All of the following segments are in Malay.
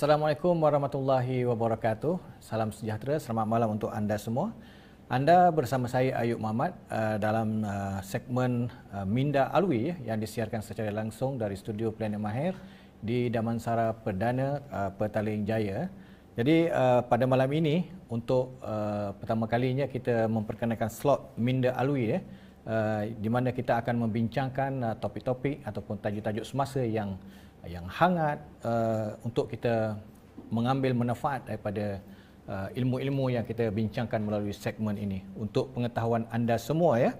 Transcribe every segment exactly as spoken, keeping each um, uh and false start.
Assalamualaikum warahmatullahi wabarakatuh. Salam sejahtera, selamat malam untuk anda semua. Anda bersama saya Ayub Muhammad dalam segmen Minda Alwi yang disiarkan secara langsung dari studio Planet Mahir di Damansara Perdana, Petaling Jaya. Jadi pada malam ini untuk pertama kalinya kita memperkenalkan slot Minda Alwi ya, di mana kita akan membincangkan topik-topik ataupun tajuk-tajuk semasa yang yang hangat uh, untuk kita mengambil manfaat daripada uh, ilmu-ilmu yang kita bincangkan melalui segmen ini untuk pengetahuan anda semua ya.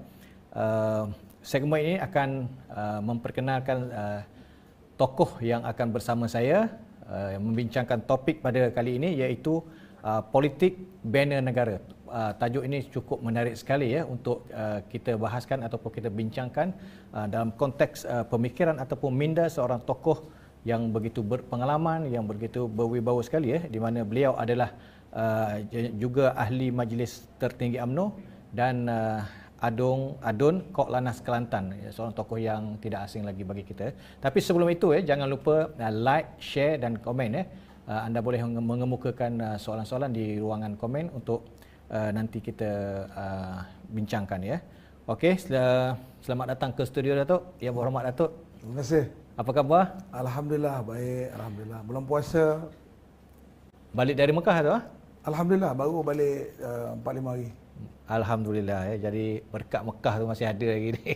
Uh, segmen ini akan uh, memperkenalkan uh, tokoh yang akan bersama saya uh, membincangkan topik pada kali ini, iaitu uh, politik bina negara. Uh, tajuk ini cukup menarik sekali ya untuk uh, kita bahaskan ataupun kita bincangkan uh, dalam konteks uh, pemikiran ataupun minda seorang tokoh yang begitu berpengalaman, yang begitu berwibawa sekali ya, di mana beliau adalah uh, juga ahli majlis tertinggi U M N O dan uh, Adun, Adun Kok Lanas Kelantan, seorang tokoh yang tidak asing lagi bagi kita. Tapi sebelum itu ya, jangan lupa uh, like, share dan komen ya. Uh, anda boleh mengemukakan uh, soalan-soalan di ruangan komen untuk Uh, nanti kita uh, bincangkan ya. Okey, sel selamat datang ke studio Datuk. Ya, berhormat Datuk. Terima kasih. Apa khabar? Alhamdulillah baik, alhamdulillah. Belum puasa. Balik dari Mekah tu ah? Alhamdulillah baru balik uh, empat lima hari. Alhamdulillah ya. Jadi berkat Mekah tu masih ada lagi ni.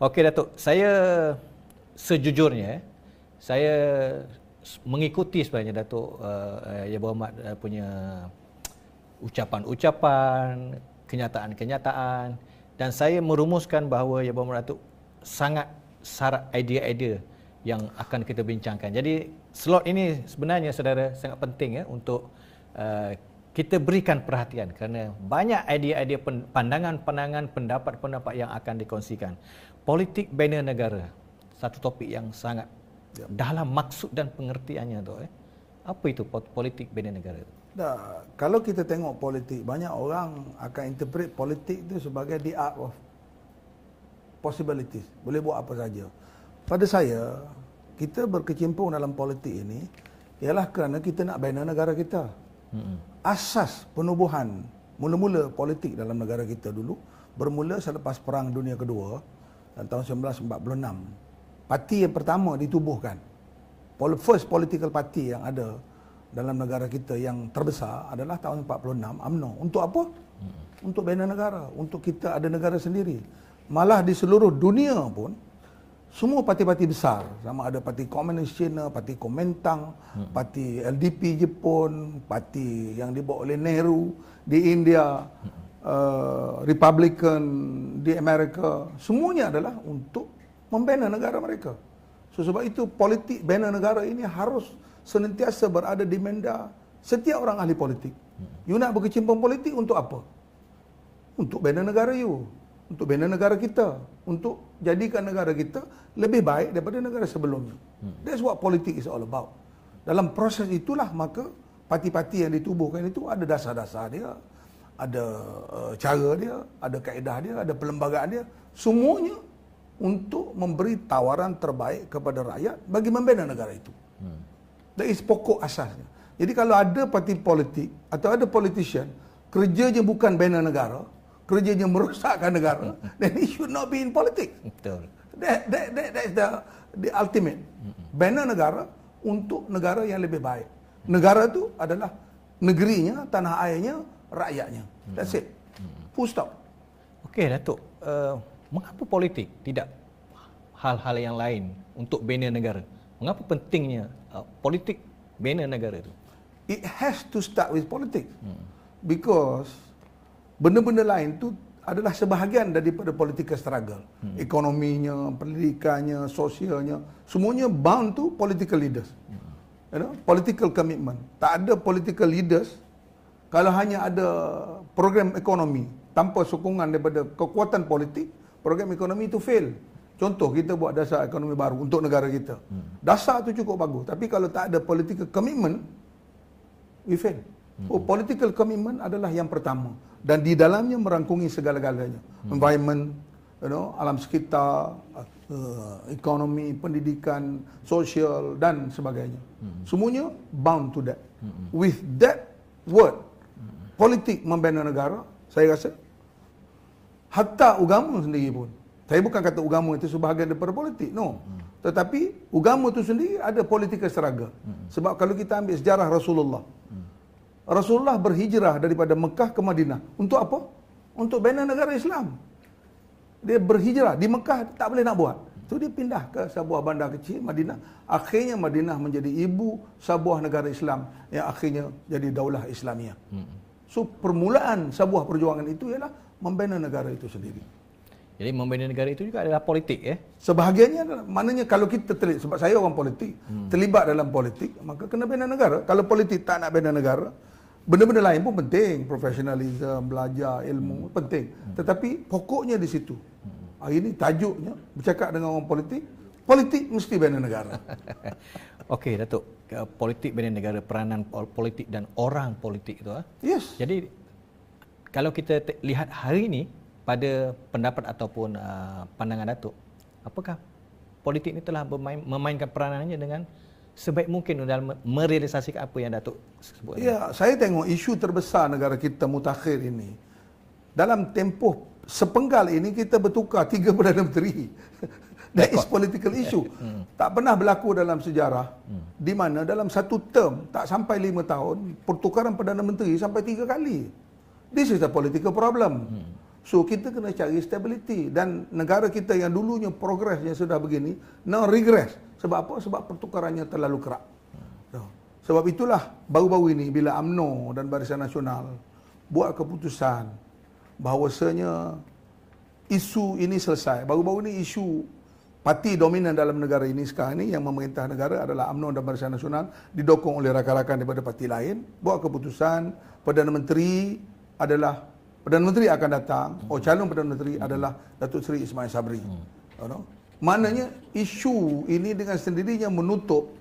Okey Datuk, saya sejujurnya saya mengikuti sebenarnya Datuk uh, Ya Berhormat uh, punya ucapan-ucapan, kenyataan-kenyataan, dan saya merumuskan bahawa Ya Berhormat Datuk sangat syarat idea-idea yang akan kita bincangkan. Jadi slot ini sebenarnya saudara sangat penting ya untuk uh, kita berikan perhatian kerana banyak idea-idea, pandangan-pandangan, pendapat-pendapat yang akan dikongsikan. Politik bina negara, satu topik yang sangat ya. dalam maksud dan pengertiannya tu. Eh. Apa itu politik bina negara tu? Dah, kalau kita tengok politik, banyak orang akan interpret politik itu sebagai the art of possibilities. Boleh buat apa saja. Pada saya, kita berkecimpung dalam politik ini ialah kerana kita nak bina negara kita. Hmm. Asas penubuhan mula-mula politik dalam negara kita dulu bermula selepas Perang Dunia Kedua dan tahun seribu sembilan ratus empat puluh enam. Parti yang pertama ditubuhkan, first political party yang ada dalam negara kita yang terbesar adalah tahun empat puluh enam U M N O. Untuk apa? Hmm. Untuk bina negara, untuk kita ada negara sendiri. Malah di seluruh dunia pun semua parti-parti besar, sama ada parti Komunis Cina, parti Komentang, hmm. parti L D P Jepun, parti yang dibawa oleh Nehru di India, hmm. uh, Republican di Amerika, semuanya adalah untuk membina negara mereka. So, sebab itu politik bina negara ini harus senantiasa berada di minda setiap orang ahli politik. You nak berkecimpung politik untuk apa? Untuk bina negara you, untuk bina negara kita, untuk jadikan negara kita lebih baik daripada negara sebelumnya. That's what politics is all about. Dalam proses itulah maka parti-parti yang ditubuhkan itu ada dasar-dasar dia, ada uh, cara dia, ada kaedah dia, ada perlembagaan dia. Semuanya untuk memberi tawaran terbaik kepada rakyat bagi membina negara itu. Hmm. That is pokok asasnya. Jadi kalau ada parti politik atau ada politician, kerjanya bukan bina negara, kerjanya merosakkan negara, then he should not be in politics. Betul. That, that, that, that is the, the ultimate. Bina negara untuk negara yang lebih baik. Negara itu adalah negerinya, tanah airnya, rakyatnya. That's it. Full stop. Okey Datuk, uh, mengapa politik tidak hal-hal yang lain untuk bina negara? Mengapa pentingnya uh, politik bina negara itu? It has to start with politics. Hmm. Because benda-benda lain tu adalah sebahagian daripada political struggle. Hmm. Ekonominya, pendidikannya, sosialnya, semuanya bound to political leaders. Hmm. You know, political commitment. Tak ada political leaders kalau hanya ada program ekonomi tanpa sokongan daripada kekuatan politik, program ekonomi itu fail. Contoh, kita buat dasar ekonomi baru untuk negara kita. Hmm. Dasar tu cukup bagus. Tapi kalau tak ada political commitment, we fail. Hmm. Oh, political commitment adalah yang pertama. Dan di dalamnya merangkungi segala-galanya. Hmm. Environment, you know, alam sekitar, uh, ekonomi, pendidikan, sosial dan sebagainya. Mm-hmm. Semuanya bound to that. Mm-hmm. With that word, mm-hmm, politik membina negara, saya rasa hatta agama sendiri pun. Saya bukan kata agama itu sebahagian daripada politik, no. Mm-hmm. Tetapi agama itu sendiri ada political struggle. Mm-hmm. Sebab kalau kita ambil sejarah Rasulullah, mm-hmm, Rasulullah berhijrah daripada Mekah ke Madinah. Untuk apa? Untuk bina negara Islam. Dia berhijrah di Mekah, tak boleh nak buat. So dia pindah ke sebuah bandar kecil, Madinah. Akhirnya Madinah menjadi ibu sebuah negara Islam yang akhirnya jadi daulah Islamia. So permulaan sebuah perjuangan itu ialah membina negara itu sendiri. Jadi membina negara itu juga adalah politik, ya? Sebahagiannya adalah, maknanya kalau kita terlibat, sebab saya orang politik, hmm, terlibat dalam politik, maka kena bina negara. Kalau politik tak nak bina negara, benda-benda lain pun penting, profesionalisme, belajar, ilmu, hmm, penting. Hmm. Tetapi pokoknya di situ. Hmm. Hari ini tajuknya, bercakap dengan orang politik, politik mesti bina negara. Okey, Datuk, politik bina negara, peranan politik dan orang politik itu. Yes. Jadi, kalau kita lihat hari ini, pada pendapat ataupun uh, pandangan Datuk, apakah politik ini telah bermain, memainkan peranannya dengan sebaik mungkin dalam merealisasikan apa yang Datuk sebut? Ya, ini, saya tengok isu terbesar negara kita mutakhir ini. Dalam tempoh sepenggal ini kita bertukar tiga Perdana Menteri. That is political issue. Hmm. Tak pernah berlaku dalam sejarah, hmm, di mana dalam satu term, tak sampai lima tahun, pertukaran Perdana Menteri sampai tiga kali. This is a political problem. Hmm. So kita kena cari stability. Dan negara kita yang dulunya progresnya sudah begini, now regress. Sebab apa? Sebab pertukarannya terlalu kerap. Sebab itulah baru-baru ini bila UMNO dan Barisan Nasional buat keputusan bahawasanya isu ini selesai. Baru-baru ini isu parti dominan dalam negara ini sekarang ini yang memerintah negara adalah UMNO dan Barisan Nasional, didokong oleh rakan-rakan daripada parti lain, buat keputusan Perdana Menteri adalah Perdana Menteri akan datang, oh calon Perdana Menteri adalah Datuk Seri Ismail Sabri. You know? Maknanya isu ini dengan sendirinya menutup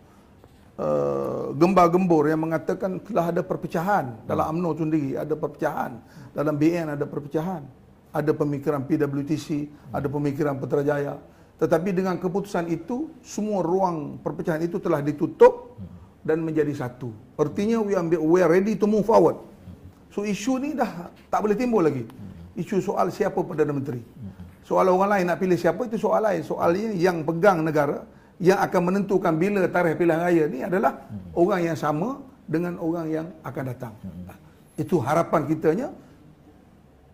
uh, gembar-gembor yang mengatakan telah ada perpecahan. Dalam UMNO sendiri ada perpecahan, dalam B N ada perpecahan, ada pemikiran P W T C, ada pemikiran Peterajaya. Tetapi dengan keputusan itu, semua ruang perpecahan itu telah ditutup dan menjadi satu. Artinya we ambil, we are ready to move forward. So isu ni dah tak boleh timbul lagi. Isu soal siapa Perdana Menteri, soal orang lain nak pilih siapa, itu soal lain. Soalnya yang pegang negara, yang akan menentukan bila tarikh pilihan raya ni adalah orang yang sama dengan orang yang akan datang. Itu harapan kitanya,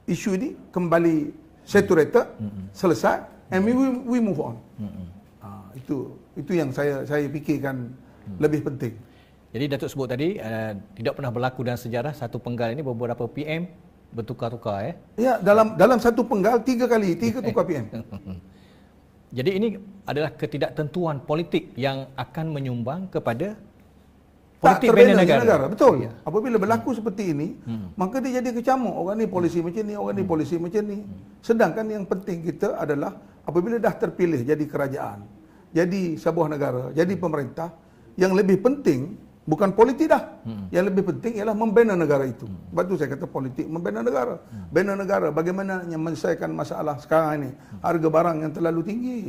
isu ini kembali saturated, selesai, and we we move on. Itu itu yang saya saya fikirkan lebih penting. Jadi Datuk sebut tadi, uh, tidak pernah berlaku dalam sejarah satu penggal ini beberapa P M bertukar-tukar, eh? Ya, dalam dalam satu penggal tiga kali, tiga tukar P M. Jadi ini adalah ketidaktentuan politik yang akan menyumbang kepada politik bina negara. negara. Betul. Ya. Apabila berlaku hmm. seperti ini, hmm. maka dia jadi kecamuk. Orang ni polisi macam ni, orang hmm. ni polisi macam ni. Sedangkan yang penting kita adalah apabila dah terpilih jadi kerajaan, jadi sebuah negara, jadi pemerintah, yang lebih penting bukan politik dah. Hmm. Yang lebih penting ialah membina negara itu. Hmm. Sebab tu saya kata politik membina negara. Hmm. Bina negara bagaimana yang menyelesaikan masalah sekarang ini. Hmm. Harga barang yang terlalu tinggi.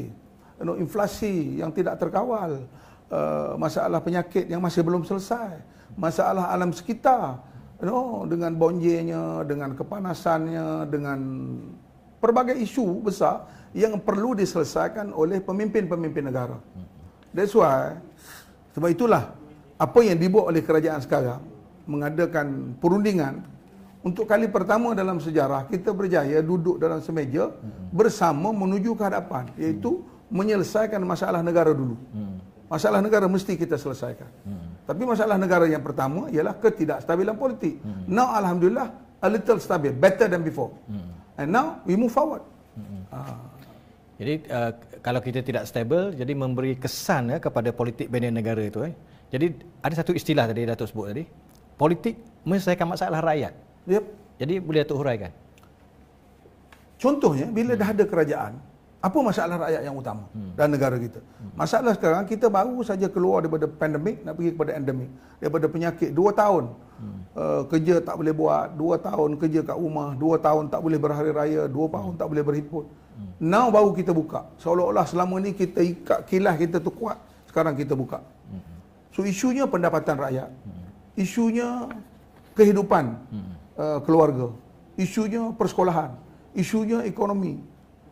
You know, inflasi yang tidak terkawal. Uh, masalah penyakit yang masih belum selesai. Masalah alam sekitar. You know, dengan banjirnya, dengan kepanasannya, dengan pelbagai isu besar yang perlu diselesaikan oleh pemimpin-pemimpin negara. Hmm. That's why, sebab itulah apa yang dibuat oleh kerajaan sekarang, mengadakan perundingan untuk kali pertama dalam sejarah kita berjaya duduk dalam semeja bersama menuju ke hadapan, iaitu menyelesaikan masalah negara dulu. Masalah negara mesti kita selesaikan. Tapi masalah negara yang pertama ialah ketidakstabilan politik. Now alhamdulillah a little stabil, better than before. And now we move forward. Ah. Jadi uh, kalau kita tidak stabil, jadi memberi kesan, ya, kepada politik bina negara itu, eh. Jadi ada satu istilah tadi Datuk sebut tadi, politik menyelesaikan masalah rakyat. Yep. Jadi boleh Datuk huraikan? Contohnya bila hmm. dah ada kerajaan, Apa masalah rakyat yang utama hmm. dan negara kita? Hmm. Masalah sekarang, kita baru saja keluar daripada pandemik, nak pergi kepada endemik. Daripada penyakit, dua tahun hmm. uh, kerja tak boleh buat, dua tahun kerja kat rumah, dua tahun tak boleh berhari raya, dua tahun hmm. tak boleh berhimpun. Hmm. Now baru kita buka. Seolah-olah selama ni kita ikat kilah kita tu kuat, sekarang kita buka. Hmm. So isunya pendapatan rakyat, hmm. isunya kehidupan hmm. uh, keluarga, isunya persekolahan, isunya ekonomi,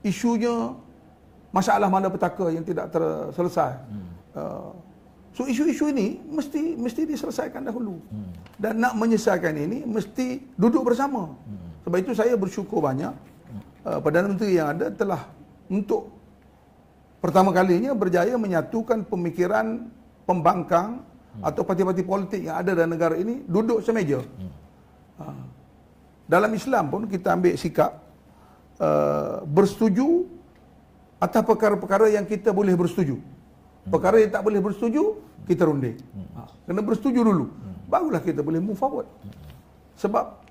isunya masalah malapetaka yang tidak terselesai. Hmm. Uh, so isu-isu ini mesti mesti diselesaikan dahulu. Hmm. Dan nak menyelesaikan ini mesti duduk bersama. Hmm. Sebab itu saya bersyukur banyak uh, Perdana Menteri yang ada telah untuk pertama kalinya berjaya menyatukan pemikiran pembangkang hmm. atau parti-parti politik yang ada dalam negara ini duduk semeja. Hmm. Uh, dalam Islam pun kita ambil sikap Uh, bersetuju atas perkara-perkara yang kita boleh bersetuju. Perkara yang tak boleh bersetuju, kita runding. Ha, kena bersetuju dulu, barulah kita boleh move forward. Sebab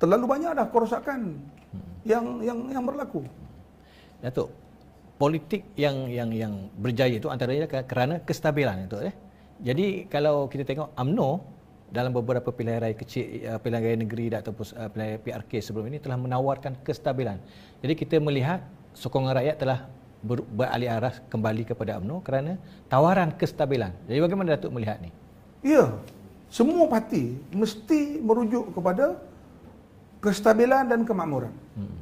terlalu banyak dah kerosakan yang yang yang berlaku. Datuk, politik yang yang yang berjaya itu antaranya kerana kestabilan itu, eh. Jadi kalau kita tengok U M N O dalam beberapa pilihan raya kecil, pilihan raya negeri ataupun pilihan raya P R K sebelum ini telah menawarkan kestabilan. Jadi kita melihat sokongan rakyat telah ber, beralih arah kembali kepada U M N O kerana tawaran kestabilan. Jadi bagaimana Datuk melihat ni? Ya, semua parti mesti merujuk kepada kestabilan dan kemakmuran. Hmm.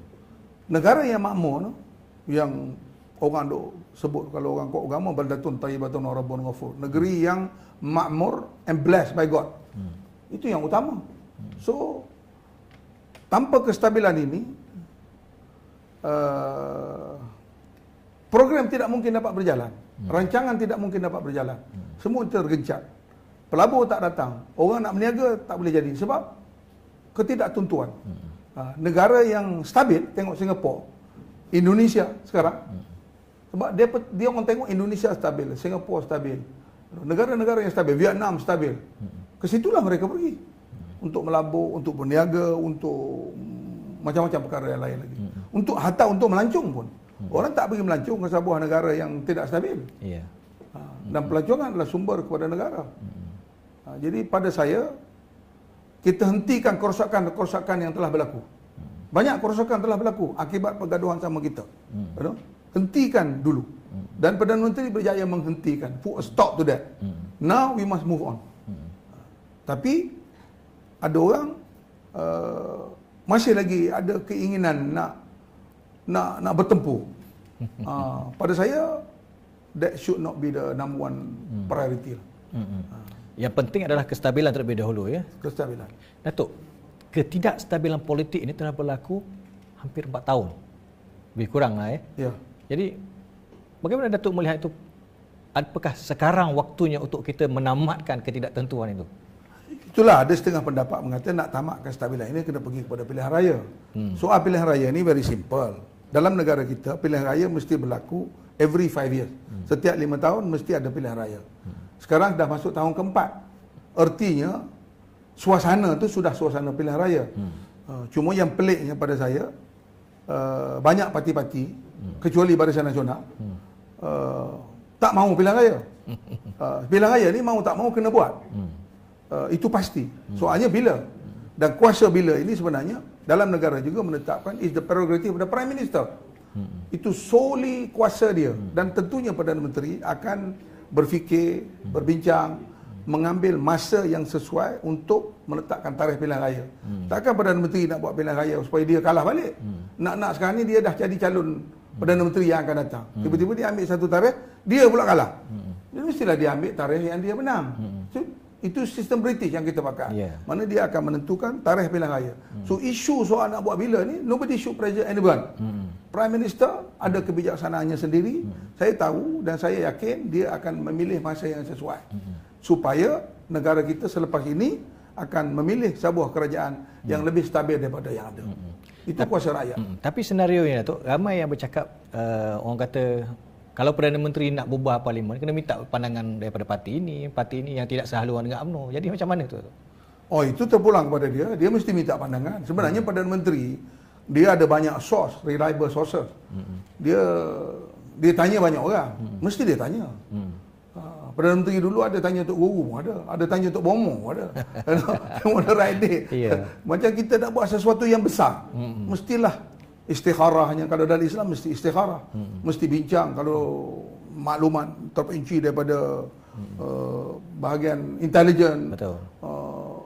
Negara yang makmur, yang orang duk sebut kalau orang kok agama baldatun tayyibatun wa rabbun ghafur, negeri yang makmur and blessed by God. Hmm. Itu yang utama. Hmm. So tanpa kestabilan ini uh, program tidak mungkin dapat berjalan. Hmm. Rancangan tidak mungkin dapat berjalan. Hmm. Semua tergencat. Pelabur tak datang, orang nak berniaga tak boleh jadi sebab ketidaktentuan. Hmm. Uh, negara yang stabil, tengok Singapura, Indonesia sekarang. Hmm. Sebab dia dia orang tengok Indonesia stabil, Singapura stabil, negara-negara yang stabil, Vietnam stabil. Hmm. Kesitulah mereka pergi untuk melabur, untuk berniaga, untuk macam-macam perkara yang lain lagi. Hmm. Untuk hatta untuk melancong pun. Hmm. Orang tak pergi melancong ke sebuah negara yang tidak stabil. Yeah. Ha, dan hmm. pelancongan adalah sumber kepada negara. Hmm. Ha, jadi pada saya, kita hentikan kerosakan-kerosakan yang telah berlaku. Hmm. Banyak kerosakan telah berlaku akibat pergaduhan sama kita. Hmm. You know? Hentikan dulu. Hmm. Dan Perdana Menteri berjaya menghentikan. Put a stop to that. Hmm. Now we must move on. Tapi ada orang uh, masih lagi ada keinginan nak nak nak bertempur. Uh, pada saya, that should not be the number one hmm. priority lah. Hmm. Uh. Yang penting adalah kestabilan terlebih dahulu, ya. Kestabilan. Datuk, ketidakstabilan politik ini telah berlaku hampir empat tahun. Lebih kurang lah, ya. Ya. Jadi bagaimana Datuk melihat itu? Apakah sekarang waktunya untuk kita menamatkan ketidaktentuan itu? Itulah, ada setengah pendapat mengatakan nak tamatkan kestabilan ini kena pergi kepada pilihan raya. Hmm. Soal pilihan raya ni very simple. Dalam negara kita, pilihan raya mesti berlaku every five years. Hmm. Setiap lima tahun mesti ada pilihan raya. Hmm. Sekarang dah masuk tahun keempat. Artinya, suasana tu sudah suasana pilihan raya. Hmm. Uh, cuma yang peliknya pada saya, uh, banyak parti-parti, hmm. kecuali Barisan Nasional, hmm. uh, tak mahu pilihan raya. Uh, pilihan raya ni mahu tak mahu kena buat. Hmm. Uh, itu pasti. Soalnya bila dan kuasa bila ini sebenarnya dalam negara juga menetapkan is the prerogative of the Prime Minister. Hmm. Itu solely kuasa dia. Hmm. Dan tentunya Perdana Menteri akan berfikir, hmm. berbincang, hmm. mengambil masa yang sesuai untuk menetapkan tarikh pilihan raya. Hmm. Takkan Perdana Menteri nak buat pilihan raya supaya dia kalah balik. Hmm. Nak-nak sekarang ni dia dah jadi calon Perdana Menteri yang akan datang. Hmm. Tiba-tiba dia ambil satu tarikh, dia pula kalah. Hmm. Jadi mestilah dia ambil tarikh yang dia menang. Hmm. So, itu sistem British yang kita pakai. Yeah. Mana dia akan menentukan tarikh pilihan raya. Hmm. So isu soal nak buat bila ni, nobody should pressure anyone. Hmm. Prime Minister ada kebijaksanaannya sendiri. Hmm. Saya tahu dan saya yakin dia akan memilih masa yang sesuai. Hmm. Supaya negara kita selepas ini akan memilih sebuah kerajaan hmm. yang lebih stabil daripada yang ada. Hmm. Itu tapi, kuasa rakyat. Hmm. Tapi senario ni, Datuk, ramai yang bercakap, uh, orang kata, kalau Perdana Menteri nak berubah Parlimen, kena minta pandangan daripada parti ini, parti ini yang tidak sehaluan dengan U M N O. Jadi macam mana tu? Oh, itu terpulang kepada dia. Dia mesti minta pandangan. Sebenarnya hmm. Perdana Menteri, Dia ada banyak source, reliable sources. Mm-hmm. Dia dia tanya banyak orang. Mm-hmm. Mesti dia tanya. Mm-hmm. Uh, Perdana Menteri dulu ada tanya Tok Guru pun ada. Ada tanya Tok Bomo pun ada. Right day. Yeah. Macam kita nak buat sesuatu yang besar. Mm-hmm. Mestilah istikharahnya. Kalau dalam Islam, mesti istikharah. Mm-hmm. Mesti bincang. Kalau maklumat terperinci daripada mm-hmm. uh, bahagian intelijen. Betul. Uh,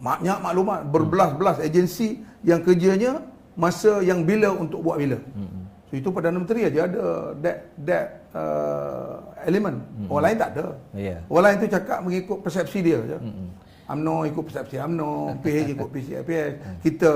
banyak maklumat. Berbelas-belas agensi yang kerjanya masa yang bila untuk buat bila. Mm-hmm. So itu Perdana Menteri aja ada that that uh, element. Mm-hmm. Orang lain tak ada. Yeah. Orang lain tu cakap mengikut persepsi dia aja. Mm-hmm. UMNO ikut persepsi UMNO, P H ikut P H, kita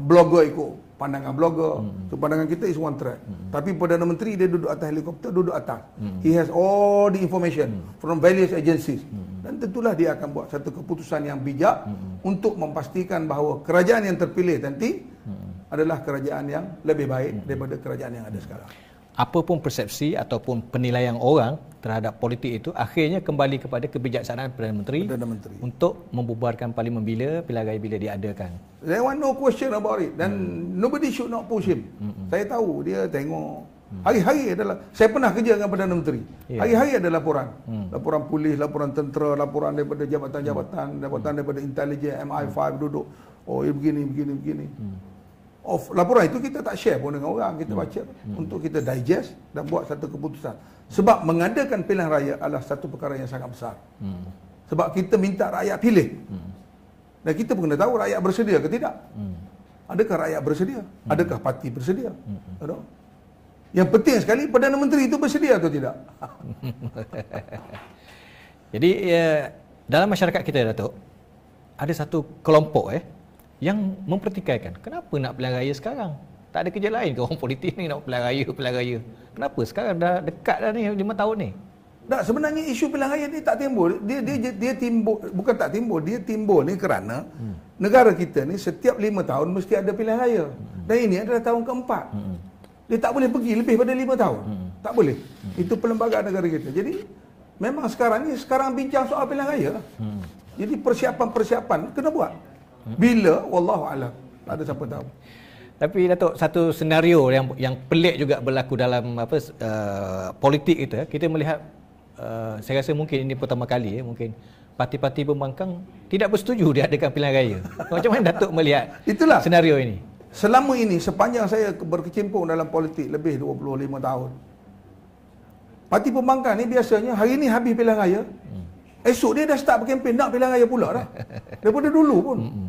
blogger ikut pandangan blogger. Mm-hmm. So pandangan kita is one track. Mm-hmm. Tapi Perdana Menteri dia duduk atas helikopter, duduk atas. Mm-hmm. He has all the information mm-hmm. from various agencies. Mm-hmm. Dan tentulah dia akan buat satu keputusan yang bijak mm-hmm. untuk memastikan bahawa kerajaan yang terpilih nanti mm-hmm. adalah kerajaan yang lebih baik mm-hmm. daripada kerajaan yang ada sekarang. Apa pun persepsi ataupun penilaian orang terhadap politik itu akhirnya kembali kepada kebijaksanaan Perdana Menteri, Perdana Menteri. Untuk membubarkan parlimen bila, pilihan raya bila diadakan. There was no question about it dan hmm. nobody should not push him. Hmm. Saya tahu dia tengok hmm. hari-hari adalah, saya pernah kerja dengan Perdana Menteri. Yeah. Hari-hari ada laporan. Hmm. Laporan polis, laporan tentera, laporan daripada jabatan-jabatan, hmm. jabatan daripada intelijen, M I five hmm. duduk. Oh, ia begini, begini, begini. Hmm. Of, laporan itu kita tak share pun dengan orang. Kita baca hmm. untuk kita digest dan buat satu keputusan. Sebab mengadakan pilihan raya adalah satu perkara yang sangat besar. hmm. Sebab kita minta rakyat pilih. hmm. Dan kita pun kena tahu rakyat bersedia ke tidak. hmm. Adakah rakyat bersedia? hmm. Adakah parti bersedia? hmm. You know? Yang penting sekali, Perdana Menteri itu bersedia atau tidak. Jadi ya, dalam masyarakat kita, Datuk, ada satu kelompok eh yang mempertikaikan, kenapa nak pilihan raya sekarang? Tak ada kerja lain ke orang politik ni nak pilihan raya, pilihan raya? Kenapa sekarang dah dekat dah ni, lima tahun ni? Tak, sebenarnya isu pilihan raya ni tak timbul. Dia dia dia timbul, bukan tak timbul, dia timbul ni kerana hmm. negara kita ni setiap lima tahun mesti ada pilihan raya. Hmm. Dan ini adalah tahun keempat. Hmm. Dia tak boleh pergi lebih pada lima tahun. Hmm. Tak boleh. Hmm. Itu perlembagaan negara kita. Jadi memang sekarang ni, sekarang bincang soal pilihan raya. Hmm. Jadi persiapan-persiapan kena buat. Bila, wallahualam, tak ada siapa tahu. Tapi Datuk, satu senario yang yang pelik juga berlaku dalam apa uh, politik kita. Kita melihat, uh, saya rasa mungkin ini pertama kali ya, mungkin parti-parti pembangkang tidak bersetuju diadakan pilihan raya. Macam mana Datuk melihat itulah senario ini? Selama ini, sepanjang saya berkecimpung dalam politik lebih dua puluh lima tahun, parti pembangkang ni biasanya hari ni habis pilihan raya, hmm. esok dia dah start berkempen nak pilihan raya pula dah. Daripada dulu pun. Mm-hmm.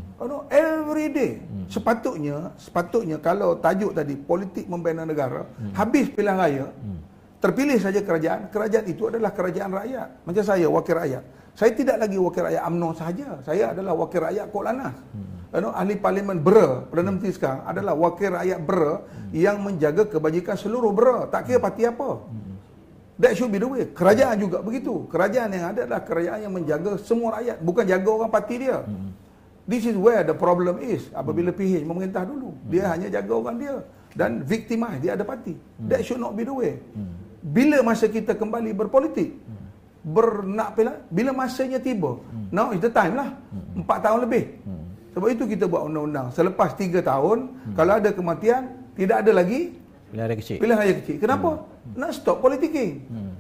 Every day. Mm. Sepatutnya, sepatutnya kalau tajuk tadi politik membina negara, mm. habis pilihan raya, mm. terpilih saja kerajaan. Kerajaan itu adalah kerajaan rakyat. Macam saya, wakil rakyat. Saya tidak lagi wakil rakyat UMNO sahaja. Saya adalah wakil rakyat Kok Lanas. Mm. You know, ahli parlimen BERA, Perdana Menteri sekarang adalah wakil rakyat BERA mm. yang menjaga kebajikan seluruh BERA. Tak kira parti apa. Mm. That should be the way. Kerajaan juga begitu. Kerajaan yang ada adalah kerajaan yang menjaga semua rakyat, bukan jaga orang parti dia. Hmm. This is where the problem is. Apabila P H memerintah dulu, hmm. dia hanya jaga orang dia dan victimize dia ada parti. Hmm. That should not be the way. Hmm. Bila masa kita kembali berpolitik, hmm. bernak pilihan, bila masanya tiba, hmm. now is the time lah. Hmm. empat tahun lebih. Hmm. Sebab itu kita buat undang-undang. Selepas tiga tahun, hmm. kalau ada kematian, tidak ada lagi pilihan raya kecil. Pilihan raya kecil. Kenapa? Hmm. Nak stop politicking. Hmm.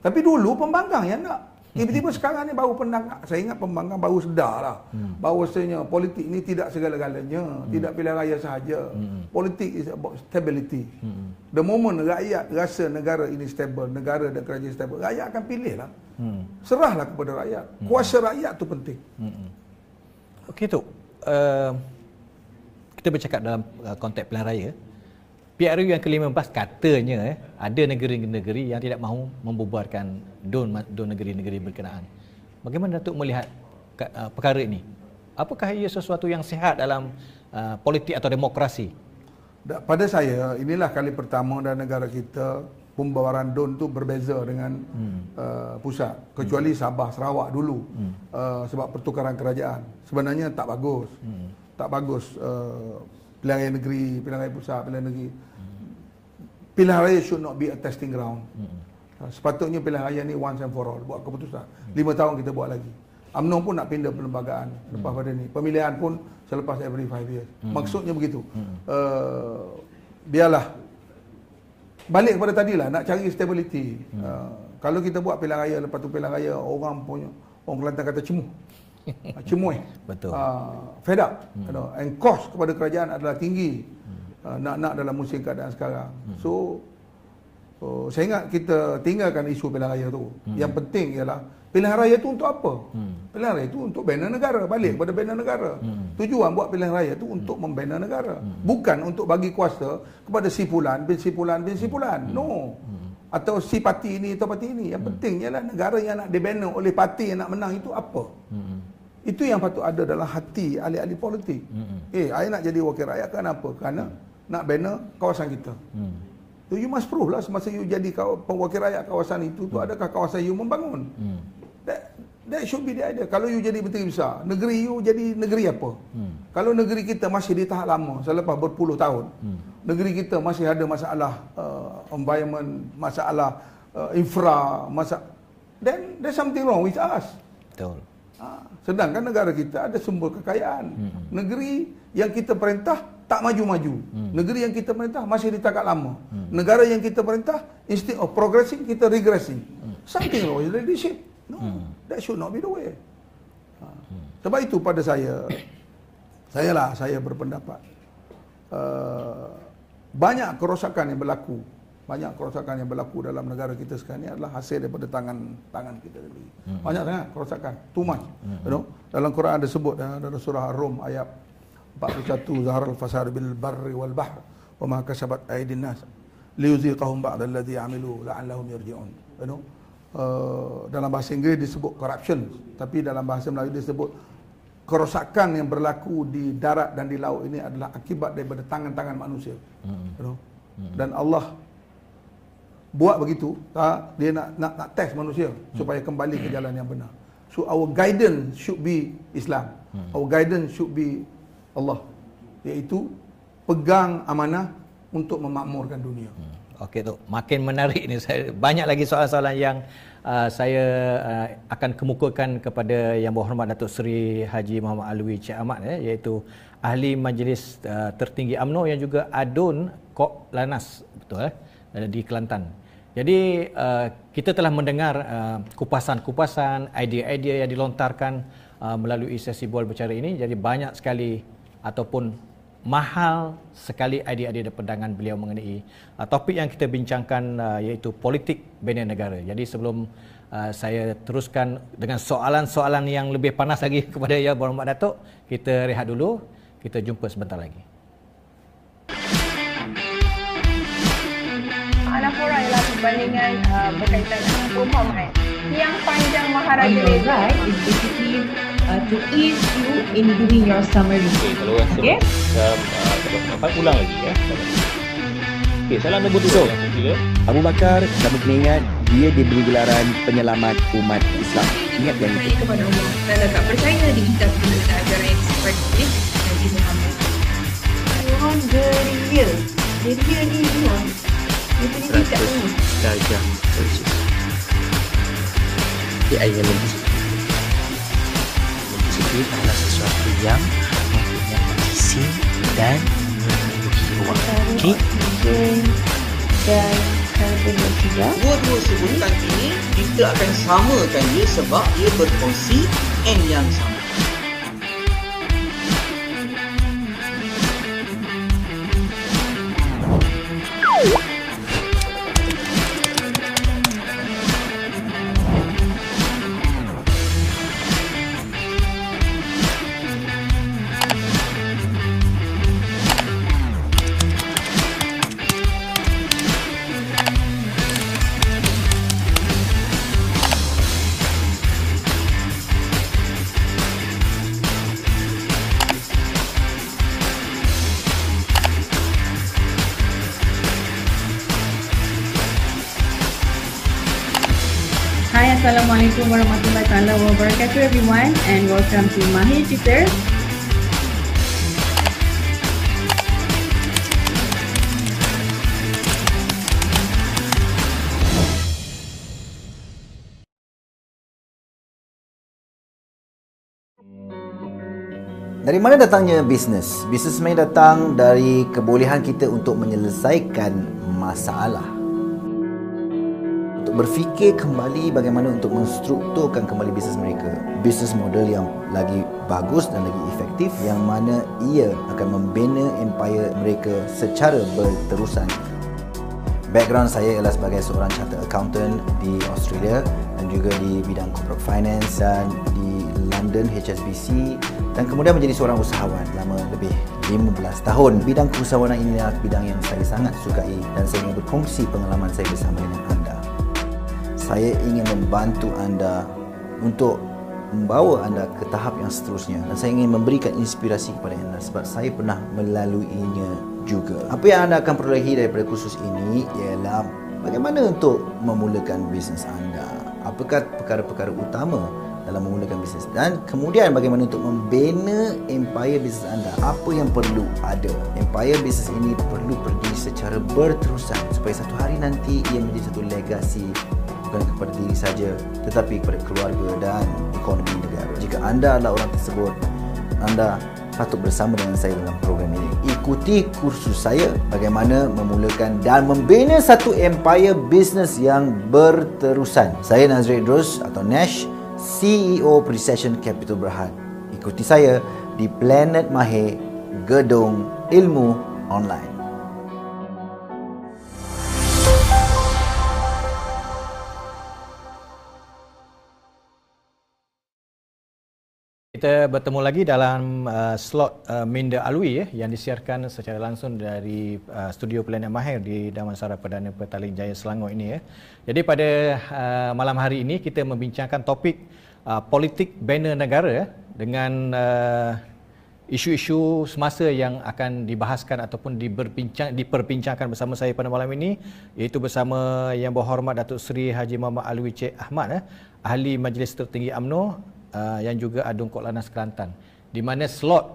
Tapi dulu pembangkang yang nak. Tiba-tiba sekarang ni baru pembangkang. Saya ingat pembangkang baru sedar lah. Hmm. Bahawasanya politik ni tidak segala-galanya. Hmm. Tidak pilihan raya sahaja. Hmm. Politik is about stability. Hmm. The moment rakyat rasa negara ini stable, negara dan kerajaan stable, rakyat akan pilih lah. Hmm. Serahlah kepada rakyat. Hmm. Kuasa rakyat tu penting. Hmm. Okey Tok. Uh, kita bercakap dalam uh, konteks pilihan raya. P R U yang ke lima belas katanya eh, ada negeri-negeri yang tidak mahu membubarkan don don negeri-negeri berkenaan. Bagaimana Datuk melihat uh, perkara ini? Apakah ia sesuatu yang sihat dalam uh, politik atau demokrasi? Pada saya, inilah kali pertama dalam negara kita pembubaran don tu berbeza dengan hmm. uh, pusat. Kecuali hmm. Sabah, Sarawak dulu hmm. uh, sebab pertukaran kerajaan. Sebenarnya tak bagus. Hmm. Tak bagus uh, pilihan raya negeri, pilihan raya pusat, pilihan negeri. Pilihan raya should not be a testing ground. Sepatutnya pilihan raya ni once and for all. Buat keputusan. Lima tahun kita buat lagi. UMNO pun nak pindah perlembagaan lepas pada ni. Pemilihan pun selepas every five years. Hmm. Maksudnya begitu. Hmm. Uh, biarlah. Balik kepada tadilah, nak cari stability. Hmm. Uh, kalau kita buat pilihan raya, lepas tu pilihan raya, orang punya, orang Kelantan kata cemuh. Cemuh. Betul. Uh, fed up. Hmm. You know, and cost kepada kerajaan adalah tinggi. Uh, nak-nak dalam musim keadaan sekarang. Hmm. So, uh, saya ingat kita tinggalkan isu pilihan raya tu. Hmm. Yang penting ialah, pilihan raya tu untuk apa? Hmm. Pilihan raya tu untuk bina negara. Balik kepada bina negara. Hmm. Tujuan buat pilihan raya tu untuk hmm. membina negara. Hmm. Bukan untuk bagi kuasa kepada si pulan, bin si pulan, bin si pulan. Hmm. No. Hmm. Atau si parti ini atau parti ini. Yang hmm. penting ialah negara yang nak dibina oleh parti yang nak menang itu apa? Hmm. Itu yang patut ada dalam hati ahli-ahli politik. Hmm. Eh, saya nak jadi wakil rakyat kenapa? Kerana hmm. nak bina kawasan kita. Hmm. So, you must prove lah semasa you jadi wakil rakyat kawasan itu, hmm. tu adakah kawasan you membangun? Hmm. That, that should be the idea. Kalau you jadi menteri besar, negeri you jadi negeri apa? Hmm. Kalau negeri kita masih di tahap lama, selepas berpuluh tahun, hmm. negeri kita masih ada masalah uh, environment, masalah uh, infra, masalah, then there's something wrong with us. Betul. Ha, sedangkan negara kita ada sumber kekayaan. Hmm. Negeri yang kita perintah, tak maju-maju. Hmm. Negeri yang kita perintah masih di takat lama. Hmm. Negara yang kita perintah, instead of progressing, kita regressing. Hmm. Something wrong with leadership. No, hmm. that should not be the way. Ha. Hmm. Sebab itu pada saya, sayalah saya berpendapat, uh, banyak kerosakan yang berlaku. Banyak kerosakan yang berlaku dalam negara kita sekarang ini adalah hasil daripada tangan-tangan kita sendiri. Hmm. Banyak sangat kerosakan. Too much. Hmm. You know? Dalam Quran ada sebut, uh, dalam surah Ar-Rum ayat empat puluh satu, zaharal fasad bil barri wal bahr wa ma kasabat aydin nas liyuziqahum ba'd allazi amilu la'allahum yarji'un. You know, uh, dalam bahasa Inggeris disebut corruption, tapi dalam bahasa Melayu disebut kerosakan yang berlaku di darat dan di laut ini adalah akibat daripada tangan-tangan manusia. Mm-hmm. You know? Mm-hmm. Dan Allah buat begitu, tak? Dia nak nak nak test manusia mm-hmm. supaya kembali ke jalan yang benar. So our guidance should be Islam. Mm-hmm. Our guidance should be Allah, iaitu pegang amanah untuk memakmurkan dunia. Hmm. Okey Tok, makin menarik ni. Saya banyak lagi soalan-soalan yang uh, saya uh, akan kemukakan kepada Yang Berhormat Datuk Seri Haji Muhammad Alwi Cik Ahmad, eh, iaitu ahli majlis uh, tertinggi UMNO yang juga adun Kok Lanas, betul eh, di Kelantan. Jadi uh, kita telah mendengar uh, kupasan-kupasan, idea-idea yang dilontarkan Uh, melalui sesi bual bicara ini. Jadi banyak sekali ataupun mahal sekali idea-idea dan pandangan beliau mengenai uh, topik yang kita bincangkan, uh, iaitu politik bina negara. Jadi sebelum uh, saya teruskan dengan soalan-soalan yang lebih panas lagi kepada Yang Berhormat Datuk, kita rehat dulu, kita jumpa sebentar lagi. Anafora ialah perbandingan uh, berkaitan dengan perumpamaan. Yang panjang Maharaja Reza is basically uh, to ease you in doing your summary. Okay, kalau orang okay. Sebelum, uh, kalau nampak ulang lagi ya. Okay, salam nombor tujuh. Abu Bakar, kamu kena ingat, dia diberi gelaran penyelamat umat Islam. Ingat yang itu. Kepada umum, saya tak percaya di kitab dengan ajaran yang seperti ini. Jadi saya orang geria, geria ni orang. Jadi tidak umum. Dajjal. Dia ingin membisik membisik adalah sesuatu yang mempunyai isi dan memiliki ruang karbon dan karbon dioksida. Dua-dua sebutan ini kita akan samakan dia sebab dia berfungsi N yang sama. Assalamualaikum warahmatullahi wabarakatuh everyone, and welcome to Mahir Tutor. Dari mana datangnya bisnes? Bisnes sebenarnya datang dari kebolehan kita untuk menyelesaikan masalah. Untuk berfikir kembali bagaimana untuk menstrukturkan kembali bisnes mereka. Bisnes model yang lagi bagus dan lagi efektif, yang mana ia akan membina empire mereka secara berterusan. Background saya ialah sebagai seorang chartered accountant di Australia dan juga di bidang corporate finance dan di London H S B C, dan kemudian menjadi seorang usahawan selama lebih lima belas tahun. Bidang keusahawanan ini adalah bidang yang saya sangat sukai dan saya ingin berkongsi pengalaman saya bersama dengan anda. Saya ingin membantu anda untuk membawa anda ke tahap yang seterusnya dan saya ingin memberikan inspirasi kepada anda sebab saya pernah melaluinya juga. Apa yang anda akan perolehi daripada kursus ini ialah bagaimana untuk memulakan bisnes anda, apakah perkara-perkara utama dalam memulakan bisnes, dan kemudian bagaimana untuk membina empire bisnes anda. Apa yang perlu ada? Empire bisnes ini perlu pergi secara berterusan supaya satu hari nanti ia menjadi satu legasi bukan kepada diri saja tetapi kepada keluarga dan ekonomi negara. Jika anda adalah orang tersebut, anda patut bersama dengan saya dalam program ini. Ikuti kursus saya bagaimana memulakan dan membina satu empire bisnes yang berterusan. Saya Nazri Idrus atau Nash, C E O Precision Capital Berhad. Ikuti saya di Planet Mahir, Gedung Ilmu Online. Kita bertemu lagi dalam uh, slot uh, Minda Alwi eh, yang disiarkan secara langsung dari uh, studio Planet Mahir di Damansara Perdana Petaling Jaya, Selangor ini. Eh. Jadi pada uh, malam hari ini kita membincangkan topik uh, politik bina negara eh, dengan uh, isu-isu semasa yang akan dibahaskan ataupun diberbincang, diperbincangkan bersama saya pada malam ini, iaitu bersama Yang Berhormat Datuk Seri Haji Muhammad Alwi Cik Ahmad, eh, Ahli Majlis Tertinggi U M N O, Uh, yang juga Adun Kok Lanas, Kelantan, di mana slot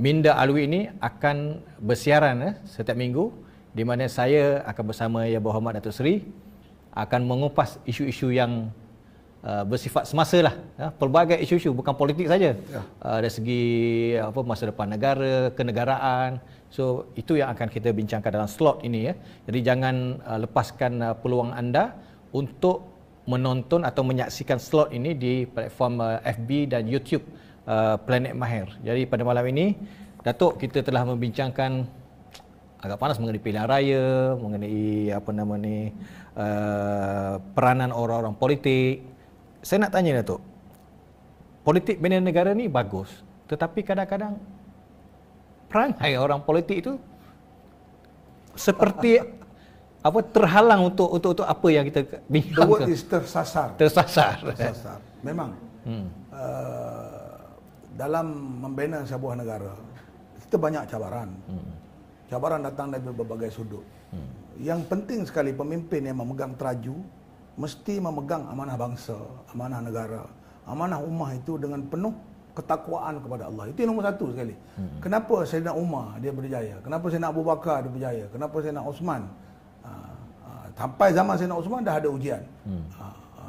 Minda Alwi ini akan bersiaran eh, setiap minggu, di mana saya akan bersama Yang Berhormat Datuk Seri akan mengupas isu-isu yang uh, bersifat semasa lah, eh, pelbagai isu-isu, bukan politik saja ya. uh, dari segi apa masa depan negara, kenegaraan. So itu yang akan kita bincangkan dalam slot ini ya. Eh. Jadi jangan uh, lepaskan uh, peluang anda untuk menonton atau menyaksikan slot ini di platform uh, F B dan YouTube uh, Planet Mahir. Jadi pada malam ini, Datuk, kita telah membincangkan agak panas mengenai pilihan raya, mengenai apa nama ni uh, peranan orang-orang politik. Saya nak tanya Datuk, politik bina negara ni bagus, tetapi kadang-kadang perangai orang politik itu seperti apa terhalang untuk untuk untuk apa yang kita bincangkan. The word is tersasar. Tersasar. Tersasar. Memang. Hmm. Uh, dalam membina sebuah negara, kita banyak cabaran. Hmm. Cabaran datang dari berbagai sudut. Hmm. Yang penting sekali, pemimpin yang memegang teraju mesti memegang amanah bangsa, amanah negara, amanah ummah itu dengan penuh ketakwaan kepada Allah. Itu nombor satu sekali. Hmm. Kenapa Sayyidina Umar dia berjaya? Kenapa Sayyidina Abu Bakar dia berjaya? Kenapa Sayyidina Osman? Sampai zaman Sayyidina Osman dah ada ujian. Hmm. Ha, ha,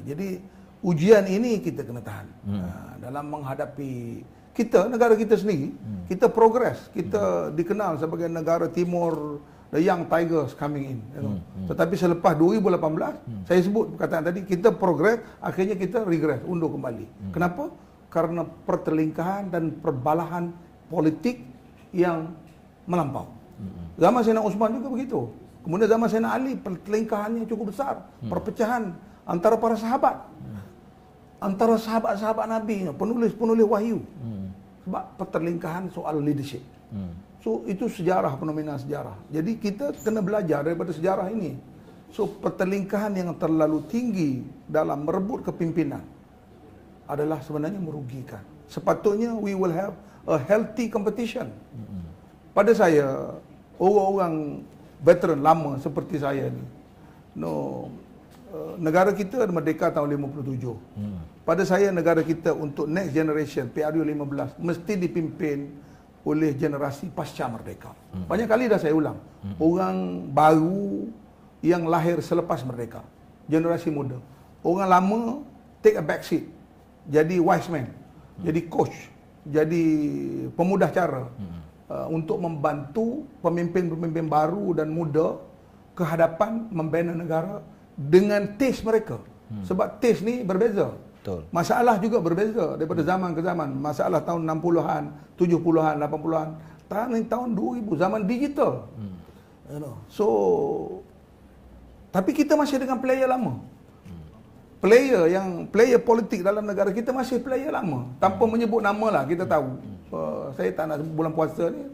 jadi ujian ini kita kena tahan. Hmm. Ha, dalam menghadapi kita, negara kita sendiri, hmm. kita progress. Kita hmm. dikenal sebagai negara timur, the young tigers coming in. You know. hmm. Tetapi selepas dua ribu lapan belas, hmm. saya sebut perkataan tadi, kita progress, akhirnya kita regress, undur kembali. Hmm. Kenapa? Karena pertelingkahan dan perbalahan politik yang melampau. Hmm. Zaman Sayyidina Osman juga begitu. Kemudian zaman Sayyidina Ali, pertelingkahannya cukup besar. Hmm. Perpecahan antara para sahabat. Hmm. Antara sahabat-sahabat Nabi, penulis-penulis wahyu. Hmm. Sebab pertelingkahan soal leadership. Hmm. So, itu sejarah, fenomena sejarah. Jadi, kita kena belajar daripada sejarah ini. So, pertelingkahan yang terlalu tinggi dalam merebut kepimpinan adalah sebenarnya merugikan. Sepatutnya, we will have a healthy competition. Hmm. Pada saya, orang-orang veteran lama seperti saya ni, no, negara kita merdeka tahun lima puluh tujuh. Hmm. Pada saya, negara kita untuk next generation P R U lima belas mesti dipimpin oleh generasi pasca merdeka. Hmm. Banyak kali dah saya ulang. Hmm. Orang baru yang lahir selepas merdeka, generasi muda. Orang lama take a back seat, jadi wise man, hmm. jadi coach. jadi pemudah cara hmm. uh, untuk membantu pemimpin-pemimpin baru dan muda ke hadapan membina negara dengan taste mereka. Hmm. Sebab taste ni berbeza. Betul. Masalah juga berbeza daripada hmm. zaman ke zaman. Masalah tahun enam puluhan, tujuh puluhan, lapan puluhan, tahun dua ribu, zaman digital. Hmm. You know. So tapi kita masih dengan player lama. Player yang player politik dalam negara kita masih player lama. Tanpa menyebut nama lah, kita tahu. Uh, saya tak nak bulan puasa ni,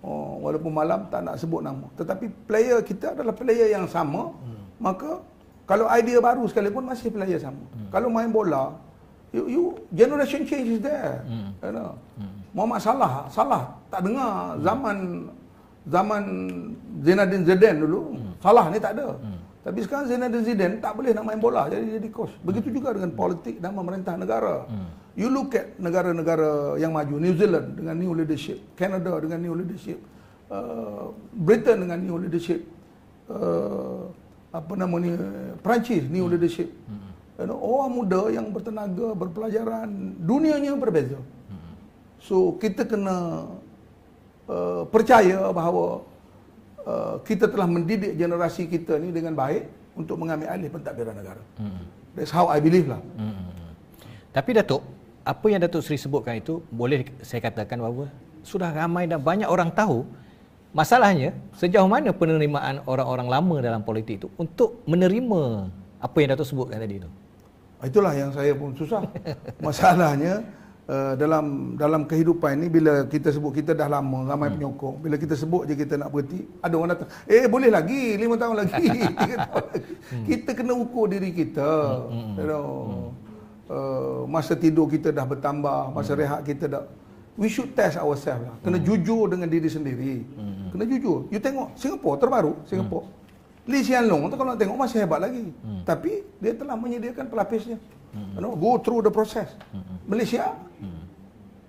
uh, walaupun malam tak nak sebut nama. Tetapi player kita adalah player yang sama. Maka kalau idea baru sekalipun masih player sama. Hmm. Kalau main bola, you, you generation change is there. Hmm. You know. Hmm. Muhammad Salah, Salah tak dengar zaman zaman Zinedine Zidane dulu. Hmm. Salah ni tak ada. Hmm. Tapi sekarang Zinedine Zidane tak boleh nak main bola, jadi jadi coach. Begitu juga dengan politik dan pemerintah negara. Hmm. You look at negara-negara yang maju, New Zealand dengan new leadership, Canada dengan new leadership, uh, Britain dengan new leadership, uh, apa nama ni, Perancis new hmm. leadership. Hmm. You know, orang muda yang bertenaga, berpelajaran, dunianya berbeza. Hmm. So kita kena uh, percaya bahawa Uh, kita telah mendidik generasi kita ni dengan baik untuk mengambil alih pentadbiran negara. Hmm. That's how I believe lah. Hmm. Tapi Datuk, apa yang Datuk Seri sebutkan itu boleh saya katakan bahawa sudah ramai dan banyak orang tahu. Masalahnya sejauh mana penerimaan orang-orang lama dalam politik itu untuk menerima apa yang Datuk sebutkan tadi itu. Itulah yang saya pun susah. Masalahnya Uh, dalam dalam kehidupan ni, bila kita sebut kita dah lama, ramai hmm. penyokong. Bila kita sebut je kita nak berhenti, ada orang datang, eh boleh lagi, lima tahun lagi, tiga tahun lagi. Hmm. Kita kena ukur diri kita. Hmm. You know, hmm. uh, masa tidur kita dah bertambah, masa hmm. rehat kita dah. We should test ourselves lah. Kena hmm. jujur dengan diri sendiri. Hmm. Kena jujur. You tengok Singapura terbaru, Singapura. Hmm. Lee Hsien Loong tu kalau nak tengok masih hebat lagi. Hmm. Tapi dia telah menyediakan pelapisnya. You know, go through the process. Malaysia,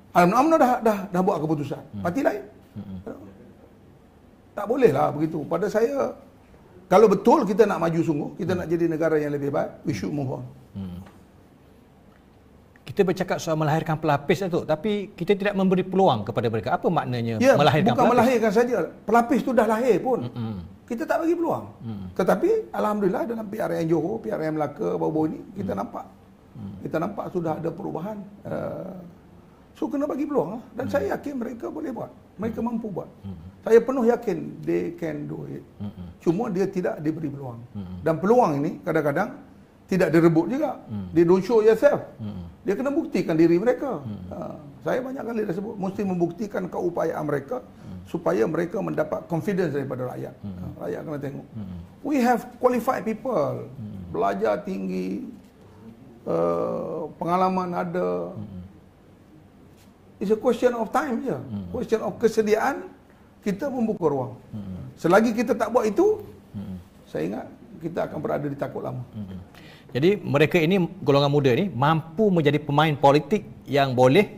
UMNO dah, dah dah buat keputusan. Parti lain, you know, tak boleh lah begitu. Pada saya, kalau betul kita nak maju sungguh, kita nak jadi negara yang lebih baik, we should move on. Kita bercakap soal melahirkan pelapis itu, tapi kita tidak memberi peluang kepada mereka. Apa maknanya ya, melahirkan bukan pelapis? Bukan melahirkan saja. Pelapis itu dah lahir pun. Mm-hmm. Kita tak bagi peluang. Mm-hmm. Tetapi alhamdulillah dalam P R N Johor, P R N Melaka, baru-baru ini, kita mm-hmm. nampak. Kita nampak sudah ada perubahan. Uh, so kena bagi peluang lah. Dan hmm. saya yakin mereka boleh buat. Mereka mampu buat. Hmm. Saya penuh yakin they can do it. Hmm. Cuma dia tidak diberi peluang. Hmm. Dan peluang ini kadang-kadang tidak direbut juga. Hmm. They don't show yourself. Hmm. Dia kena buktikan diri mereka. Hmm. Uh, saya banyak kali dah sebut, mesti membuktikan keupayaan mereka hmm. supaya mereka mendapat confidence daripada rakyat. Hmm. Uh, rakyat kena tengok. Hmm. We have qualified people. Hmm. Belajar tinggi. Uh, pengalaman ada. Mm-hmm. It's a question of time je. Mm-hmm. Question of kesediaan kita membuka ruang. Mm-hmm. Selagi kita tak buat itu, mm-hmm. saya ingat kita akan berada di takut lama. Mm-hmm. Jadi mereka ini, golongan muda ni, mampu menjadi pemain politik yang boleh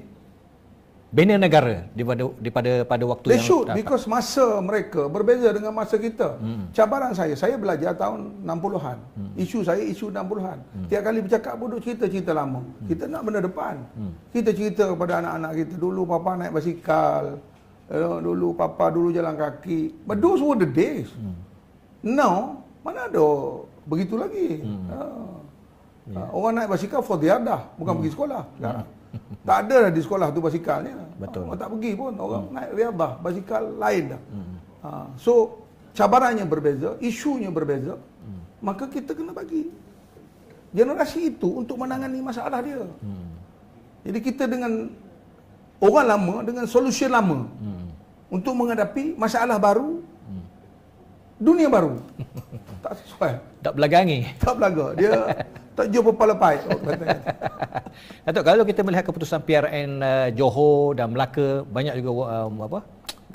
bina negara daripada daripada pada waktu They yang should, datang. Because masa mereka berbeza dengan masa kita. Mm-hmm. Cabaran saya, saya belajar tahun enam puluhan. Mm-hmm. Isu saya isu enam puluhan. Mm-hmm. Tiap kali bercakap pun cerita-cerita lama. Mm-hmm. Kita nak benda depan. Mm-hmm. Kita cerita kepada anak-anak kita, dulu papa naik basikal, you know, dulu papa dulu jalan kaki. But those were the days. Mm-hmm. Now, mana ada begitu lagi. Mm-hmm. Ha. Yeah. Orang naik basikal for tiada, bukan mm-hmm. pergi sekolah. Sekarang. Mm-hmm. Tak ada dah di sekolah tu basikalnya. Betul. Orang tak pergi pun. Orang hmm. naik riadah, basikal lain dah. Hmm. Ha, so, cabarannya berbeza, isunya berbeza. Hmm. Maka kita kena bagi generasi itu untuk menangani masalah dia. Hmm. Jadi kita dengan orang lama, dengan solusi lama. Hmm. Untuk menghadapi masalah baru, hmm. dunia baru. Tak sesuai. Tak belagangi. Tak belaga. Dia... tak jumpa kepala pahit. Datuk, kalau kita melihat keputusan P R N uh, Johor dan Melaka, banyak juga um, apa,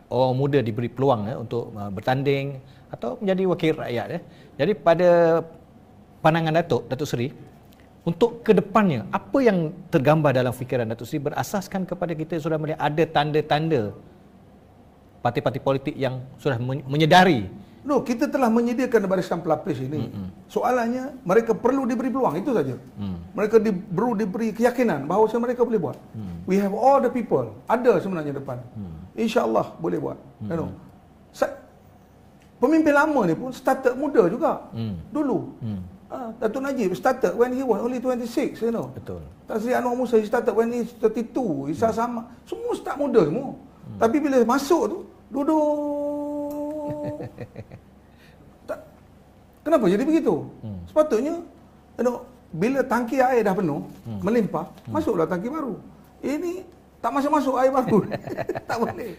orang muda diberi peluang ya, untuk uh, bertanding atau menjadi wakil rakyat. Ya. Jadi pada pandangan Datuk, Datuk Seri, untuk kedepannya, apa yang tergambar dalam fikiran Datuk Seri berasaskan kepada kita sudah melihat ada tanda-tanda parti-parti politik yang sudah menyedari No, kita telah menyediakan barisan pelapis ini. Mm-hmm. Soalannya, mereka perlu diberi peluang, itu saja. Mm. Mereka di, perlu diberi keyakinan bahawa mereka boleh buat. Mm. We have all the people. Ada sebenarnya depan. Mm. InsyaAllah boleh buat. Mm. You know? Sa- Pemimpin lama ni pun starter muda juga. Mm. Dulu. Mm. Ah, Datuk Najib started when he was only twenty-six, you know. Betul. Tan Sri Anwar Musa, he started when he thirty-two. Isa hmm. sama, semua start muda semua. Hmm. Tapi bila masuk tu, duduk. tak, kenapa jadi begitu? Hmm. Sepatutnya, you know, bila tangki air dah penuh, hmm. melimpah, hmm. masuklah tangki baru. Ini tak masuk-masuk air baru. Tak boleh.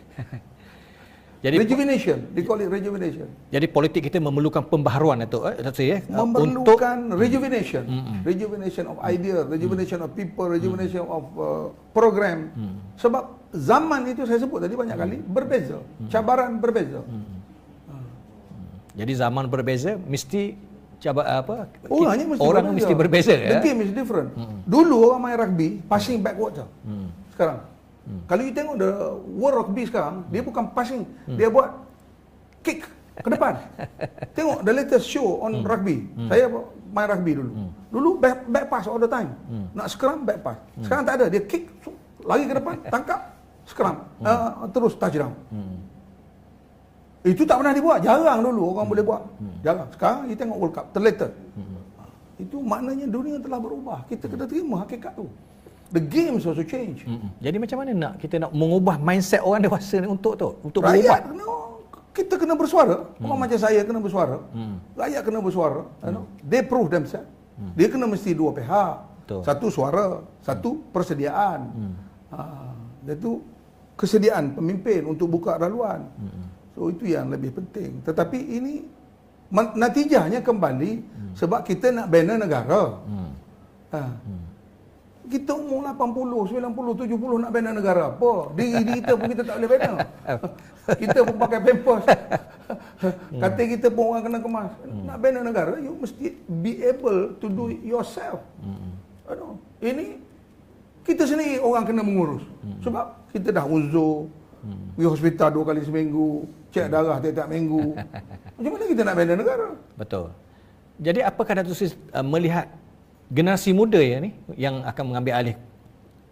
Jadi, rejuvenation, they call it rejuvenation. Jadi politik kita memerlukan pembaharuan itu, eh, Datuk Seri, eh? Memerlukan untuk rejuvenation, mm-hmm. rejuvenation of idea, rejuvenation mm-hmm. of people, rejuvenation mm-hmm. of uh, program. Mm-hmm. Sebab zaman itu saya sebut tadi banyak kali berbeza, mm-hmm. cabaran berbeza. Mm-hmm. Hmm. Jadi zaman berbeza, mesti cabar apa? Orangnya mesti orang berbeza. mesti berbeza. The game is different. Mm-hmm. Dulu orang main rugby passing backward. Mm-hmm. Sekarang. Hmm. Kalau you tengok the World Rugby sekarang, hmm. dia bukan passing, hmm. dia buat kick ke depan. Tengok the latest show on hmm. rugby. Hmm. Saya main rugby dulu. Hmm. Dulu back, back pass all the time. Hmm. Nak scrum, back pass. Hmm. Sekarang tak ada, dia kick lagi ke depan, tangkap, scrum, hmm. uh, terus touchdown. Hmm. Itu tak pernah dibuat, jarang dulu orang hmm. boleh buat. Hmm. Jarang. Sekarang you tengok World Cup, the latest. Hmm. Itu maknanya dunia telah berubah. Kita hmm. kena terima hakikat tu. The games also change. Mm-mm. Jadi macam mana nak kita nak mengubah mindset orang dewasa ni untuk tu, untuk rakyat berubah? Kena, kita kena bersuara. Mm. Orang macam saya kena bersuara. Mm. Rakyat kena bersuara. Mm. You know? They prove themselves. Mm. Dia kena mesti dua pihak. Betul. Satu suara, satu mm. persediaan. Mm. Ha, itu kesediaan pemimpin untuk buka laluan. Mm. So itu yang lebih penting. Tetapi ini natijahnya kembali mm. sebab kita nak bina negara. Mm. Ha. Mm. Kita umur lapan puluh, sembilan puluh, tujuh puluh nak bina negara apa? Diri kita pun kita tak boleh bina. Kita pun pakai pampers. Kata kita pun orang kena kemas. Nak bina negara, you mesti be able to do it yourself. You know? Ini, kita sendiri orang kena mengurus. Sebab kita dah uzur, pergi hospital dua kali seminggu, cek darah tiap-tiap minggu. Macam mana kita nak bina negara? Betul. Jadi apakah Datuk Seri uh, melihat generasi muda ya ni yang akan mengambil alih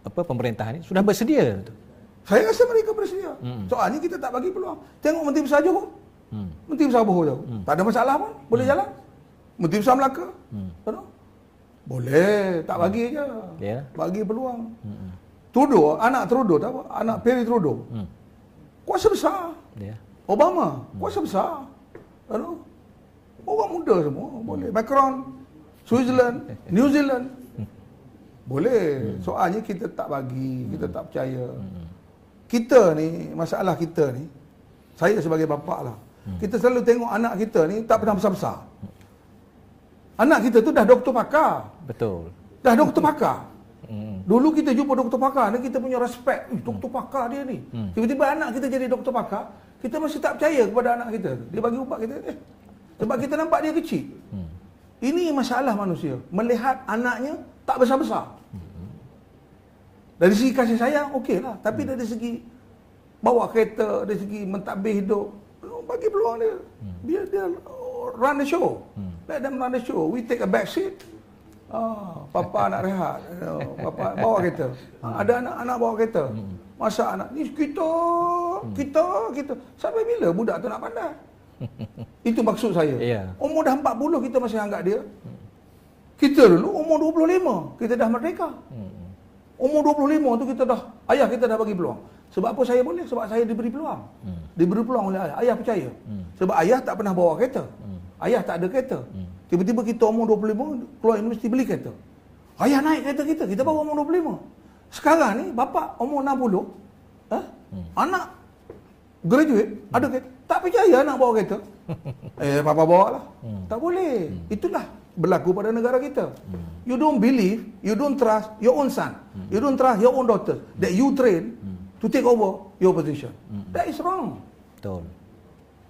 apa pemerintahan ni sudah bersedia tu? Saya rasa mereka bersedia. Mm. Soalnya kita tak bagi peluang. Tengok Menteri Besar Johor. Mm. Menteri Besar Johor tu. Mm. Tak ada masalah pun, boleh mm. jalan. Menteri Besar Melaka. Mm. Tahu? Boleh, tak bagi mm. je. Yeah. Bagi peluang. Mm. Trudeau, anak Trudeau tahu apa? Anak Peri Trudeau. Mm. Kuasa besar. Yeah. Obama, mm. kuasa besar. Tahu? Orang muda semua boleh. Macron, Switzerland, New Zealand. Boleh. Soalnya kita tak bagi, kita tak percaya. Kita ni, masalah kita ni, saya sebagai bapa lah, kita selalu tengok anak kita ni tak pernah besar-besar. Anak kita tu dah doktor pakar. Betul. Dah doktor pakar. Dulu kita jumpa doktor pakar ni, kita punya respect. Eh, doktor pakar dia ni. Tiba-tiba anak kita jadi doktor pakar, kita masih tak percaya kepada anak kita. Dia bagi ubat kita. Eh, sebab kita nampak dia kecil. Ini masalah manusia. Melihat anaknya tak besar-besar. Dari segi kasih sayang, okey lah. Tapi dari segi bawa kereta, dari segi mentadbir hidup, bagi peluang dia. Biar dia run the show. Let them run the show. We take a back seat. Ah, papa nak rehat. Papa bawa kereta. Ada anak-anak bawa kereta. Masa anak ni, kita, kita, kita. Sampai bila budak tu nak pandai? Itu maksud saya. Yeah. Umur dah empat puluh kita masih anggap dia. Kita dulu umur dua puluh lima kita dah merdeka. Umur dua puluh lima tu kita dah, ayah kita dah bagi peluang. Sebab apa saya boleh? Sebab saya diberi peluang. Mm. Diberi peluang oleh ayah. Ayah percaya. Mm. Sebab ayah tak pernah bawa kereta. Mm. Ayah tak ada kereta. Mm. Tiba-tiba kita umur dua puluh lima keluar universiti beli kereta. Ayah naik kereta kita. Kita bawa umur dua puluh lima. Sekarang ni bapa umur enam puluh. Ha? Mm. Anak graduate mm. ada kereta. Tak percaya nak bawa kereta. Eh, papa bawa lah. Hmm. Tak boleh. Hmm. Itulah berlaku pada negara kita. Hmm. You don't believe, you don't trust your own son. Hmm. You don't trust your own daughter that you train hmm. to take over your position. Hmm. That is wrong. Betul.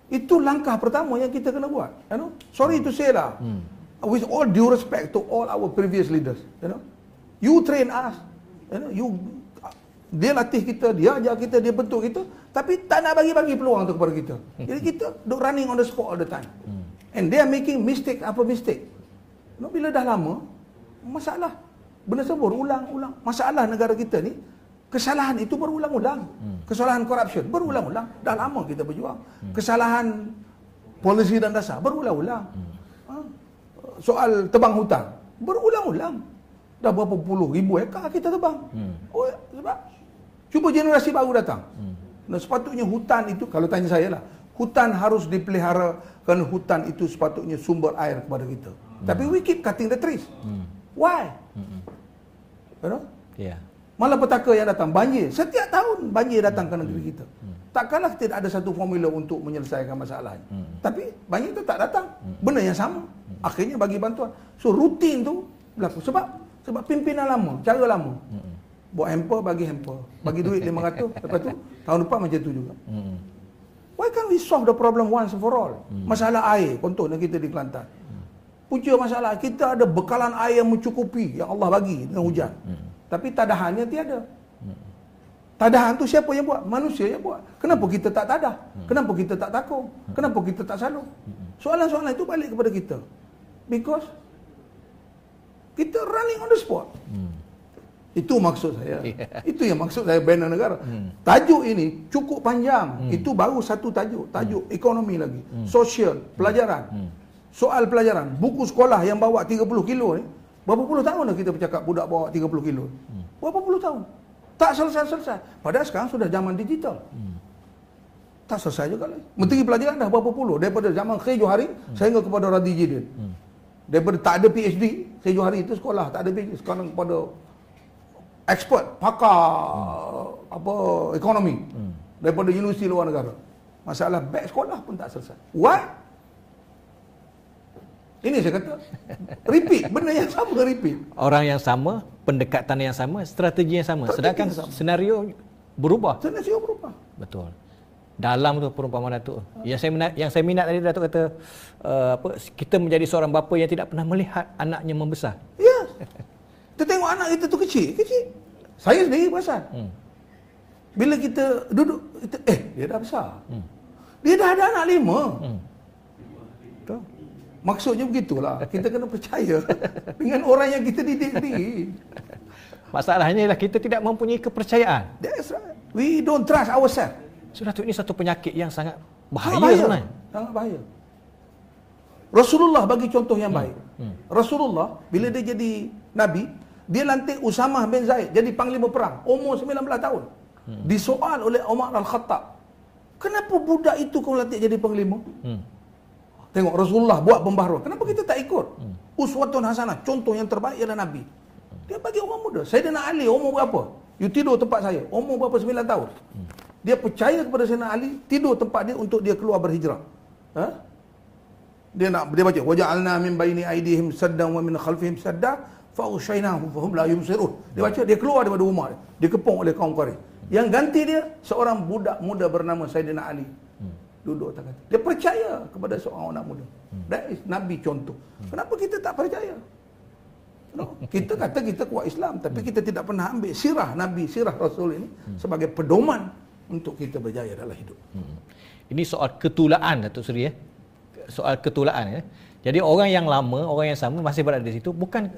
Itu langkah pertama yang kita kena buat. You know? Sorry to say lah. Hmm. With all due respect to all our previous leaders. You know? You train us. You know? You... Dia latih kita, dia ajar kita, dia bentuk kita. tapi tak nak bagi-bagi peluang tu kepada kita. Jadi kita duk running on the spot all the time. And they are making mistake apa mistake. No, bila dah lama, masalah. Benda tu berulang-ulang. Masalah negara kita ni, kesalahan itu berulang-ulang. Kesalahan corruption berulang-ulang. Dah lama kita berjuang. Kesalahan polisi dan dasar berulang-ulang. Soal tebang hutang berulang-ulang. Dah berapa puluh ribu hektar kita tebang. Oh, sebab cuba generasi baru datang. Nah, sepatutnya hutan itu, kalau tanya saya lah, hutan harus dipelihara kerana hutan itu sepatutnya sumber air kepada kita. Hmm. Tapi we keep cutting the trees. Hmm. Why? Hmm. You know? Yeah. Malapetaka yang datang, banjir. Setiap tahun banjir datang hmm. ke negeri kita. Hmm. Takkanlah tidak ada satu formula untuk menyelesaikan masalahnya. Hmm. Tapi banjir itu tak datang. Hmm. Benda yang sama. Hmm. Akhirnya bagi bantuan. So rutin tu berlaku. Sebab sebab pimpinan lama, cara lama. Hmm. Buat hamper, bagi hamper. Bagi duit lima ratus, lepas tu tahun depan macam tu juga. Hmm. Why can't we solve the problem once and for all? Hmm. Masalah air, contohnya kita di Kelantan. Hmm. Punca masalah, kita ada bekalan air yang mencukupi, yang Allah bagi dengan hujan. Hmm. Tapi tadahannya tiada. Hmm. Tadahan tu siapa yang buat? Manusia yang buat. Kenapa kita tak tadah? Hmm. Kenapa kita tak takung? Hmm. Kenapa kita tak salung? Hmm. Soalan-soalan itu balik kepada kita. Because kita running on the spot. Hmm. Itu maksud saya. Yeah. Itu yang maksud saya bina negara. Hmm. Tajuk ini cukup panjang. Hmm. Itu baru satu tajuk. Tajuk hmm. ekonomi lagi. Hmm. Sosial, pelajaran. Hmm. Soal pelajaran. Buku sekolah yang bawa tiga puluh kilo ni. Berapa puluh tahun dah kita bercakap budak bawa tiga puluh kilo. Hmm. Berapa puluh tahun. Tak selesai-selesai. Padahal sekarang sudah zaman digital. Hmm. Tak selesai juga lagi. Menteri Pelajaran dah berapa puluh. Daripada zaman Khairu Hari hmm. sehingga kepada Radhi Jidin. Hmm. Daripada tak ada P H D. Khairu Hari itu sekolah. Tak ada P H D. Sekarang kepada expert, pakar hmm. apa ekonomi hmm. daripada universiti luar negara. Masalah beg sekolah pun tak selesai. What? Ini saya kata, repeat, benda yang sama repeat. Orang yang sama, pendekatan yang sama, strategi yang sama. Strategi Sedangkan sama. senario berubah. Senario berubah. Betul. Dalam tu perumpamaan Datuk. Yang saya minat, yang saya minat tadi Datuk kata uh, apa kita menjadi seorang bapa yang tidak pernah melihat anaknya membesar. Ya. Kita tengok anak kita tu kecil, kecil. Saya sendiri perasan. Hmm. Bila kita duduk, kita, eh, dia dah besar. Hmm. Dia dah ada anak lima. Hmm. Maksudnya begitulah. Kita kena percaya dengan orang yang kita didik sendiri. Masalahnya ialah kita tidak mempunyai kepercayaan. That's right. We don't trust ourselves. So, Datuk, ini satu penyakit yang sangat bahaya. Sangat bahaya. Sebenarnya. Sangat bahaya. Rasulullah bagi contoh yang hmm. baik. Hmm. Rasulullah, bila dia jadi Nabi, dia lantik Usamah bin Zaid jadi panglima perang. Umur sembilan belas tahun. Hmm. Disoal oleh Umar Al-Khattab. Kenapa budak itu kau lantik jadi panglima? Hmm. Tengok Rasulullah buat pembaharuan. Kenapa kita tak ikut? Hmm. Uswatun Hasanah. Contoh yang terbaik ialah Nabi. Dia bagi orang muda. Sayyidina Ali umur berapa? You tidur tempat saya. Umur berapa? sembilan tahun. Hmm. Dia percaya kepada Sayyidina Ali. Tidur tempat dia untuk dia keluar berhijrah. Ha? Dia nak dia baca. Waja'alna min baini aidihim saddan wa min khalfihim saddan. Fa'ushainahum fahum la yumsirun. Dia baca, dia keluar daripada rumah dia. Dia kepung oleh kaum Quraisy. Yang ganti dia, seorang budak muda bernama Sayyidina Ali. Duduk tak kata. Dia percaya kepada seorang anak muda. That is Nabi contoh. Kenapa kita tak percaya? No. Kita kata kita kuat Islam, tapi kita tidak pernah ambil sirah Nabi, sirah Rasul ini sebagai pedoman untuk kita berjaya dalam hidup. Ini soal ketulaan, Datuk Seri. Ya? Soal ketulaan. Ya? Jadi orang yang lama, orang yang sama masih berada di situ, bukan...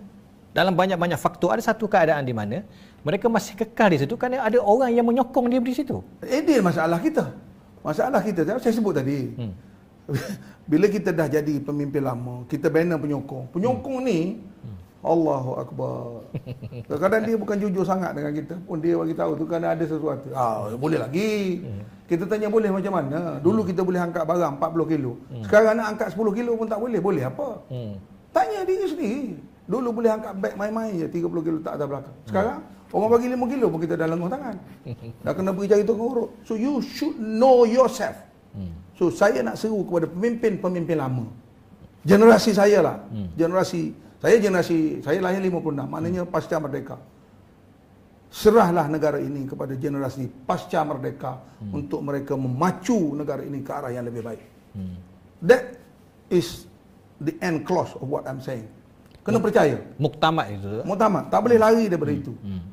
Dalam banyak-banyak faktor, ada satu keadaan di mana mereka masih kekal di situ kerana ada orang yang menyokong dia di situ. Eh, dia masalah kita. Masalah kita, saya sebut tadi. Hmm. Bila kita dah jadi pemimpin lama, kita bina penyokong. Penyokong hmm. ni, hmm. Allahu Akbar. Kadang-kadang dia bukan jujur sangat dengan kita. Pun dia bagi tahu tu kerana ada sesuatu. Ah, boleh lagi. Hmm. Kita tanya boleh macam mana. Dulu hmm. kita boleh angkat barang empat puluh kilo. Hmm. Sekarang nak angkat sepuluh kilo pun tak boleh. Boleh apa? Hmm. Tanya diri sendiri. Dulu boleh angkat beg main-main je, tiga puluh kilo tak atas belakang. Sekarang, hmm. orang bagi lima kilo pun kita dah lenguh tangan. Dah kena pergi cari tukang urut. So, you should know yourself. Hmm. So, saya nak seru kepada pemimpin-pemimpin lama. Generasi saya lah. Hmm. Generasi, saya generasi, saya lahir lima puluh enam, maknanya pasca merdeka. Serahlah negara ini kepada generasi pasca merdeka hmm. untuk mereka memacu negara ini ke arah yang lebih baik. Hmm. That is the end clause of what I'm saying. Kena percaya. Muktamad itu. Muktamad. Tak boleh lari daripada hmm. itu. Hmm.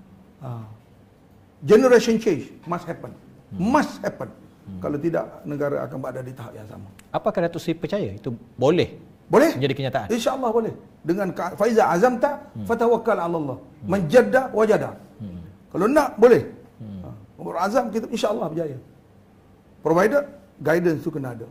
Generation change must happen. Must happen. Hmm. Kalau tidak, negara akan berada di tahap yang sama. Apakah Datuk Seri percaya itu boleh? Boleh menjadi kenyataan. InsyaAllah boleh. Dengan Faizah Azam tak, hmm. fatawakkal ala Allah. Hmm. Menjadda wajada. Hmm. Kalau nak boleh. Hmm. Umur Azam kita insyaAllah berjaya. Provided guidance tu kena ada.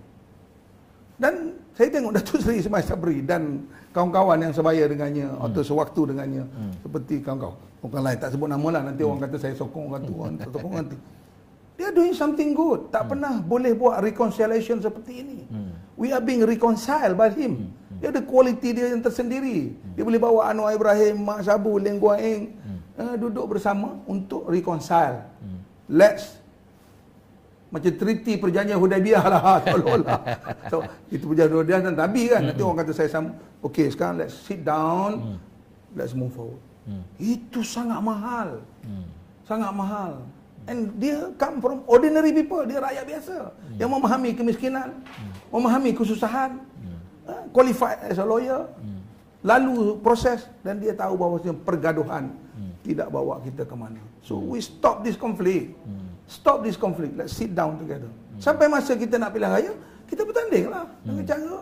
Dan saya tengok Datuk Seri Ismail Sabri dan kawan-kawan yang sebaya dengannya hmm. atau sewaktu dengannya hmm. seperti kawan-kawan. Bukan lain tak sebut nama lah, nanti hmm. orang kata saya sokong orang tu, orang sokong orang tu. They are doing something good. Tak hmm. pernah boleh buat reconciliation seperti ini. Hmm. We are being reconciled by him. Hmm. Dia ada kualiti dia yang tersendiri. Hmm. Dia boleh bawa Anwar Ibrahim, Mak Sabu, Leng Guang Eng hmm. uh, duduk bersama untuk reconcile. Hmm. Let's macam treaty perjanjian Hudaybiyah lah. So, itu perjanjian Hudaybiyah dan Nabi kan. Nanti orang kata saya sama. Okay, sekarang let's sit down. Let's move forward. Itu sangat mahal. Sangat mahal. And dia come from ordinary people. Dia rakyat biasa. Yang memahami kemiskinan. Memahami kesusahan. Qualified as a lawyer. Lalu proses. Dan dia tahu bahawa pergaduhan tidak bawa kita ke mana. So, we stop this conflict. Stop this conflict. Let's sit down together. Hmm. Sampai masa kita nak pilihan raya, kita bertanding lah dengan hmm. cara.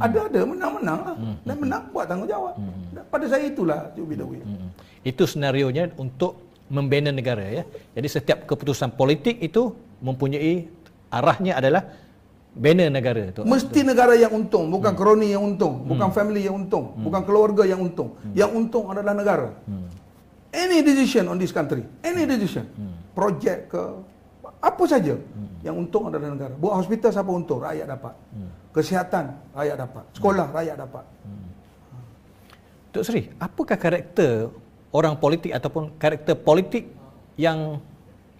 Ada-ada, menang-menang lah. Hmm. Dan menang buat tanggungjawab. Hmm. Pada saya itulah. Hmm. Itu senarionya untuk membina negara. Ya. Jadi setiap keputusan politik itu mempunyai arahnya adalah bina negara. Tok. Mesti Tok. Negara yang untung. Bukan hmm. kroni yang untung. Bukan hmm. family yang untung. Hmm. Bukan keluarga yang untung. Hmm. Yang untung adalah negara. Hmm. Any decision on this country. Any decision. Hmm. Projek ke apa saja hmm. yang untung adalah negara. Buat hospital siapa untung? Rakyat dapat. Hmm. Kesihatan rakyat dapat. Sekolah hmm. rakyat dapat. Hmm. Tok Seri, apakah karakter orang politik ataupun karakter politik yang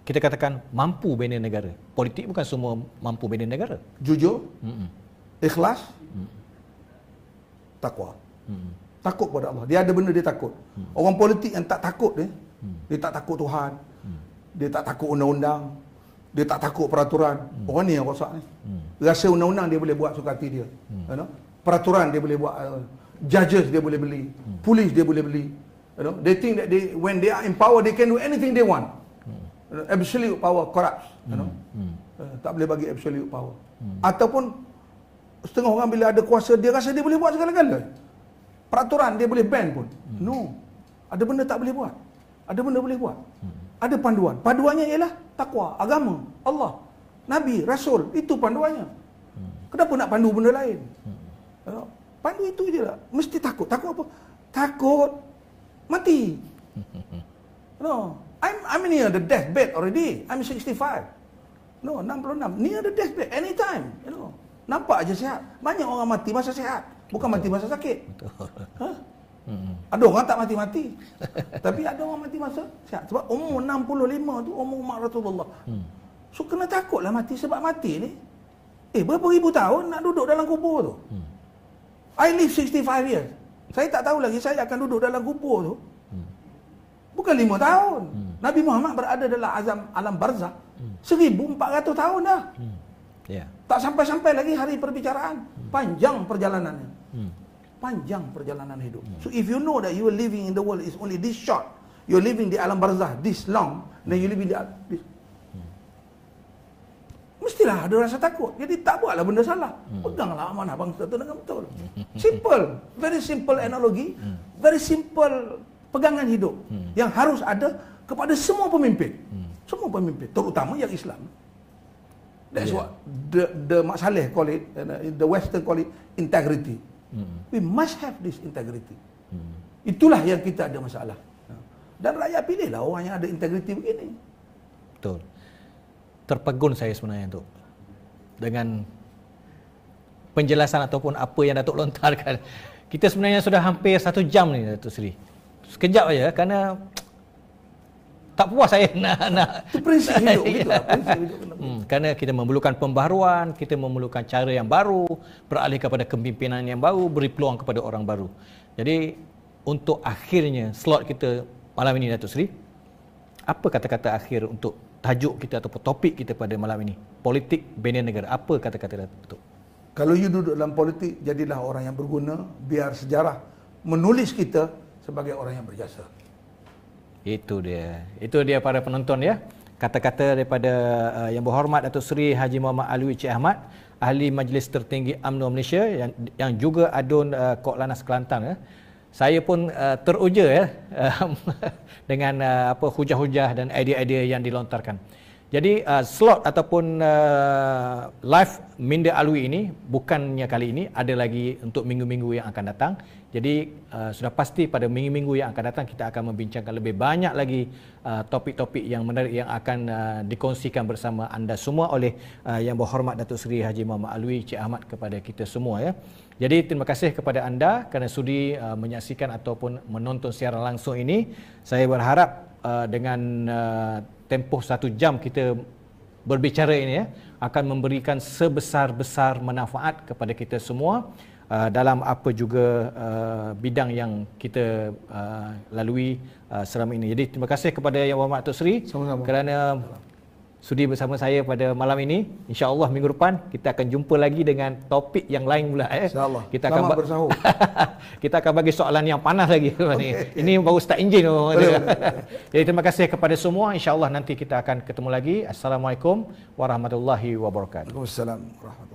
kita katakan mampu bina negara? Politik bukan semua mampu bina negara. Jujur, hmm. ikhlas, hmm. takwa. Hmm. Takut pada Allah. Dia ada benda dia takut. Hmm. Orang politik yang tak takut dia, hmm. dia tak takut Tuhan. Hmm. Dia tak takut undang-undang. Dia tak takut peraturan. Hmm. Orang ni yang rosak ni. Hmm. Rasa undang-undang dia boleh buat suka hati dia. Hmm. You know? Peraturan dia boleh buat. Uh, judges dia boleh beli. Hmm. Polis dia boleh beli. You know? They think that they, when they are in power, they can do anything they want. Hmm. You know? Absolute power corrupts. You know? Hmm. Uh, tak boleh bagi absolute power. Hmm. Ataupun setengah orang bila ada kuasa, dia rasa dia boleh buat segala-gala. Peraturan dia boleh ban pun. Hmm. No. Ada benda tak boleh buat. Ada benda boleh buat. Hmm. Ada panduan. Panduannya ialah takwa, agama, Allah, Nabi, Rasul. Itu panduannya. Hmm. Kenapa nak pandu benda lain? Hmm. Pandu itu je lah. Mesti takut. Takut apa? Takut mati. No. I'm, I'm near the deathbed already. I'm sixty-five. No, enam puluh enam. Near the deathbed. Anytime. You know. Nampak aja sihat. Banyak orang mati masa sihat. Bukan mati masa sakit. Ha? Ada orang tak mati-mati. Tapi ada orang mati masa sihat. Sebab umur enam puluh lima tu umur umat Rasulullah. So kena takutlah mati. Sebab mati ni eh berapa ribu tahun nak duduk dalam kubur tu. I live sixty-five years. Saya tak tahu lagi saya akan duduk dalam kubur tu. Bukan lima tahun. Nabi Muhammad berada dalam azam alam barzah seribu empat ratus tahun dah. Yeah. Tak sampai-sampai lagi hari perbicaraan. hmm. Panjang perjalanannya. hmm. Panjang perjalanan hidup. hmm. So if you know that you are living in the world is only this short. You are living di alam barzah this long. Then you living di alam this... hmm. Mestilah ada rasa takut. Jadi tak buatlah benda salah. hmm. Peganglah amanah bangsa tu dengan betul. Simple. Very simple analogi. hmm. Very simple pegangan hidup. hmm. Yang harus ada kepada semua pemimpin. hmm. Semua pemimpin, terutama yang Islam. That's yeah. what the the Mak Saleh call it, the Western call it integrity. Mm. We must have this integrity. Mm. Itulah yang kita ada masalah. Dan rakyat pilihlah orang yang ada integriti begini. Betul. Terpegun saya sebenarnya tu dengan penjelasan ataupun apa yang Datuk lontarkan. Kita sebenarnya sudah hampir satu jam ni Datuk Seri. Sekejap aja kerana tak puas saya nak nak itu prinsip hidup gitu lah, prinsip hidup kena. Hmm, kerana kita memerlukan pembaharuan, kita memerlukan cara yang baru, beralih kepada kepimpinan yang baru, beri peluang kepada orang baru. Jadi untuk akhirnya slot kita malam ini Datuk Seri, apa kata-kata akhir untuk tajuk kita ataupun topik kita pada malam ini? Politik bina negara. Apa kata-kata Datuk? Kalau you duduk dalam politik, jadilah orang yang berguna, biar sejarah menulis kita sebagai orang yang berjasa. Itu dia. Itu dia para penonton ya. Kata-kata daripada uh, Yang Berhormat Datuk Seri Haji Muhammad Alwi Cik Ahmad, Ahli Majlis Tertinggi U M N O Malaysia yang, yang juga adun uh, Kok Lanas Kelantan. Eh. Saya pun uh, teruja ya eh, dengan uh, apa hujah-hujah dan idea-idea yang dilontarkan. Jadi uh, slot ataupun uh, live Minda Alwi ini bukannya kali ini, ada lagi untuk minggu-minggu yang akan datang. Jadi uh, sudah pasti pada minggu-minggu yang akan datang kita akan membincangkan lebih banyak lagi uh, topik-topik yang menarik yang akan uh, dikongsikan bersama anda semua oleh uh, Yang Berhormat Datuk Seri Haji Muhammad Alwi Cik Ahmad kepada kita semua ya. Jadi terima kasih kepada anda kerana sudi uh, menyaksikan ataupun menonton siaran langsung ini. Saya berharap uh, dengan uh, tempoh satu jam kita berbicara ini ya, akan memberikan sebesar-besar manfaat kepada kita semua. Uh, dalam apa juga uh, bidang yang kita uh, lalui uh, selama ini. Jadi terima kasih kepada Yang Berhormat Datuk Seri kerana sudi bersama saya pada malam ini. InsyaAllah minggu depan kita akan jumpa lagi dengan topik yang lain pula. Eh. InsyaAllah. Kita akan ba- bersahur. Kita akan bagi soalan yang panas lagi. Okay. Ini baru start engine. Jadi terima kasih kepada semua. InsyaAllah nanti kita akan ketemu lagi. Assalamualaikum warahmatullahi wabarakatuh. Waalaikumsalam warahmatullahi wabarakatuh.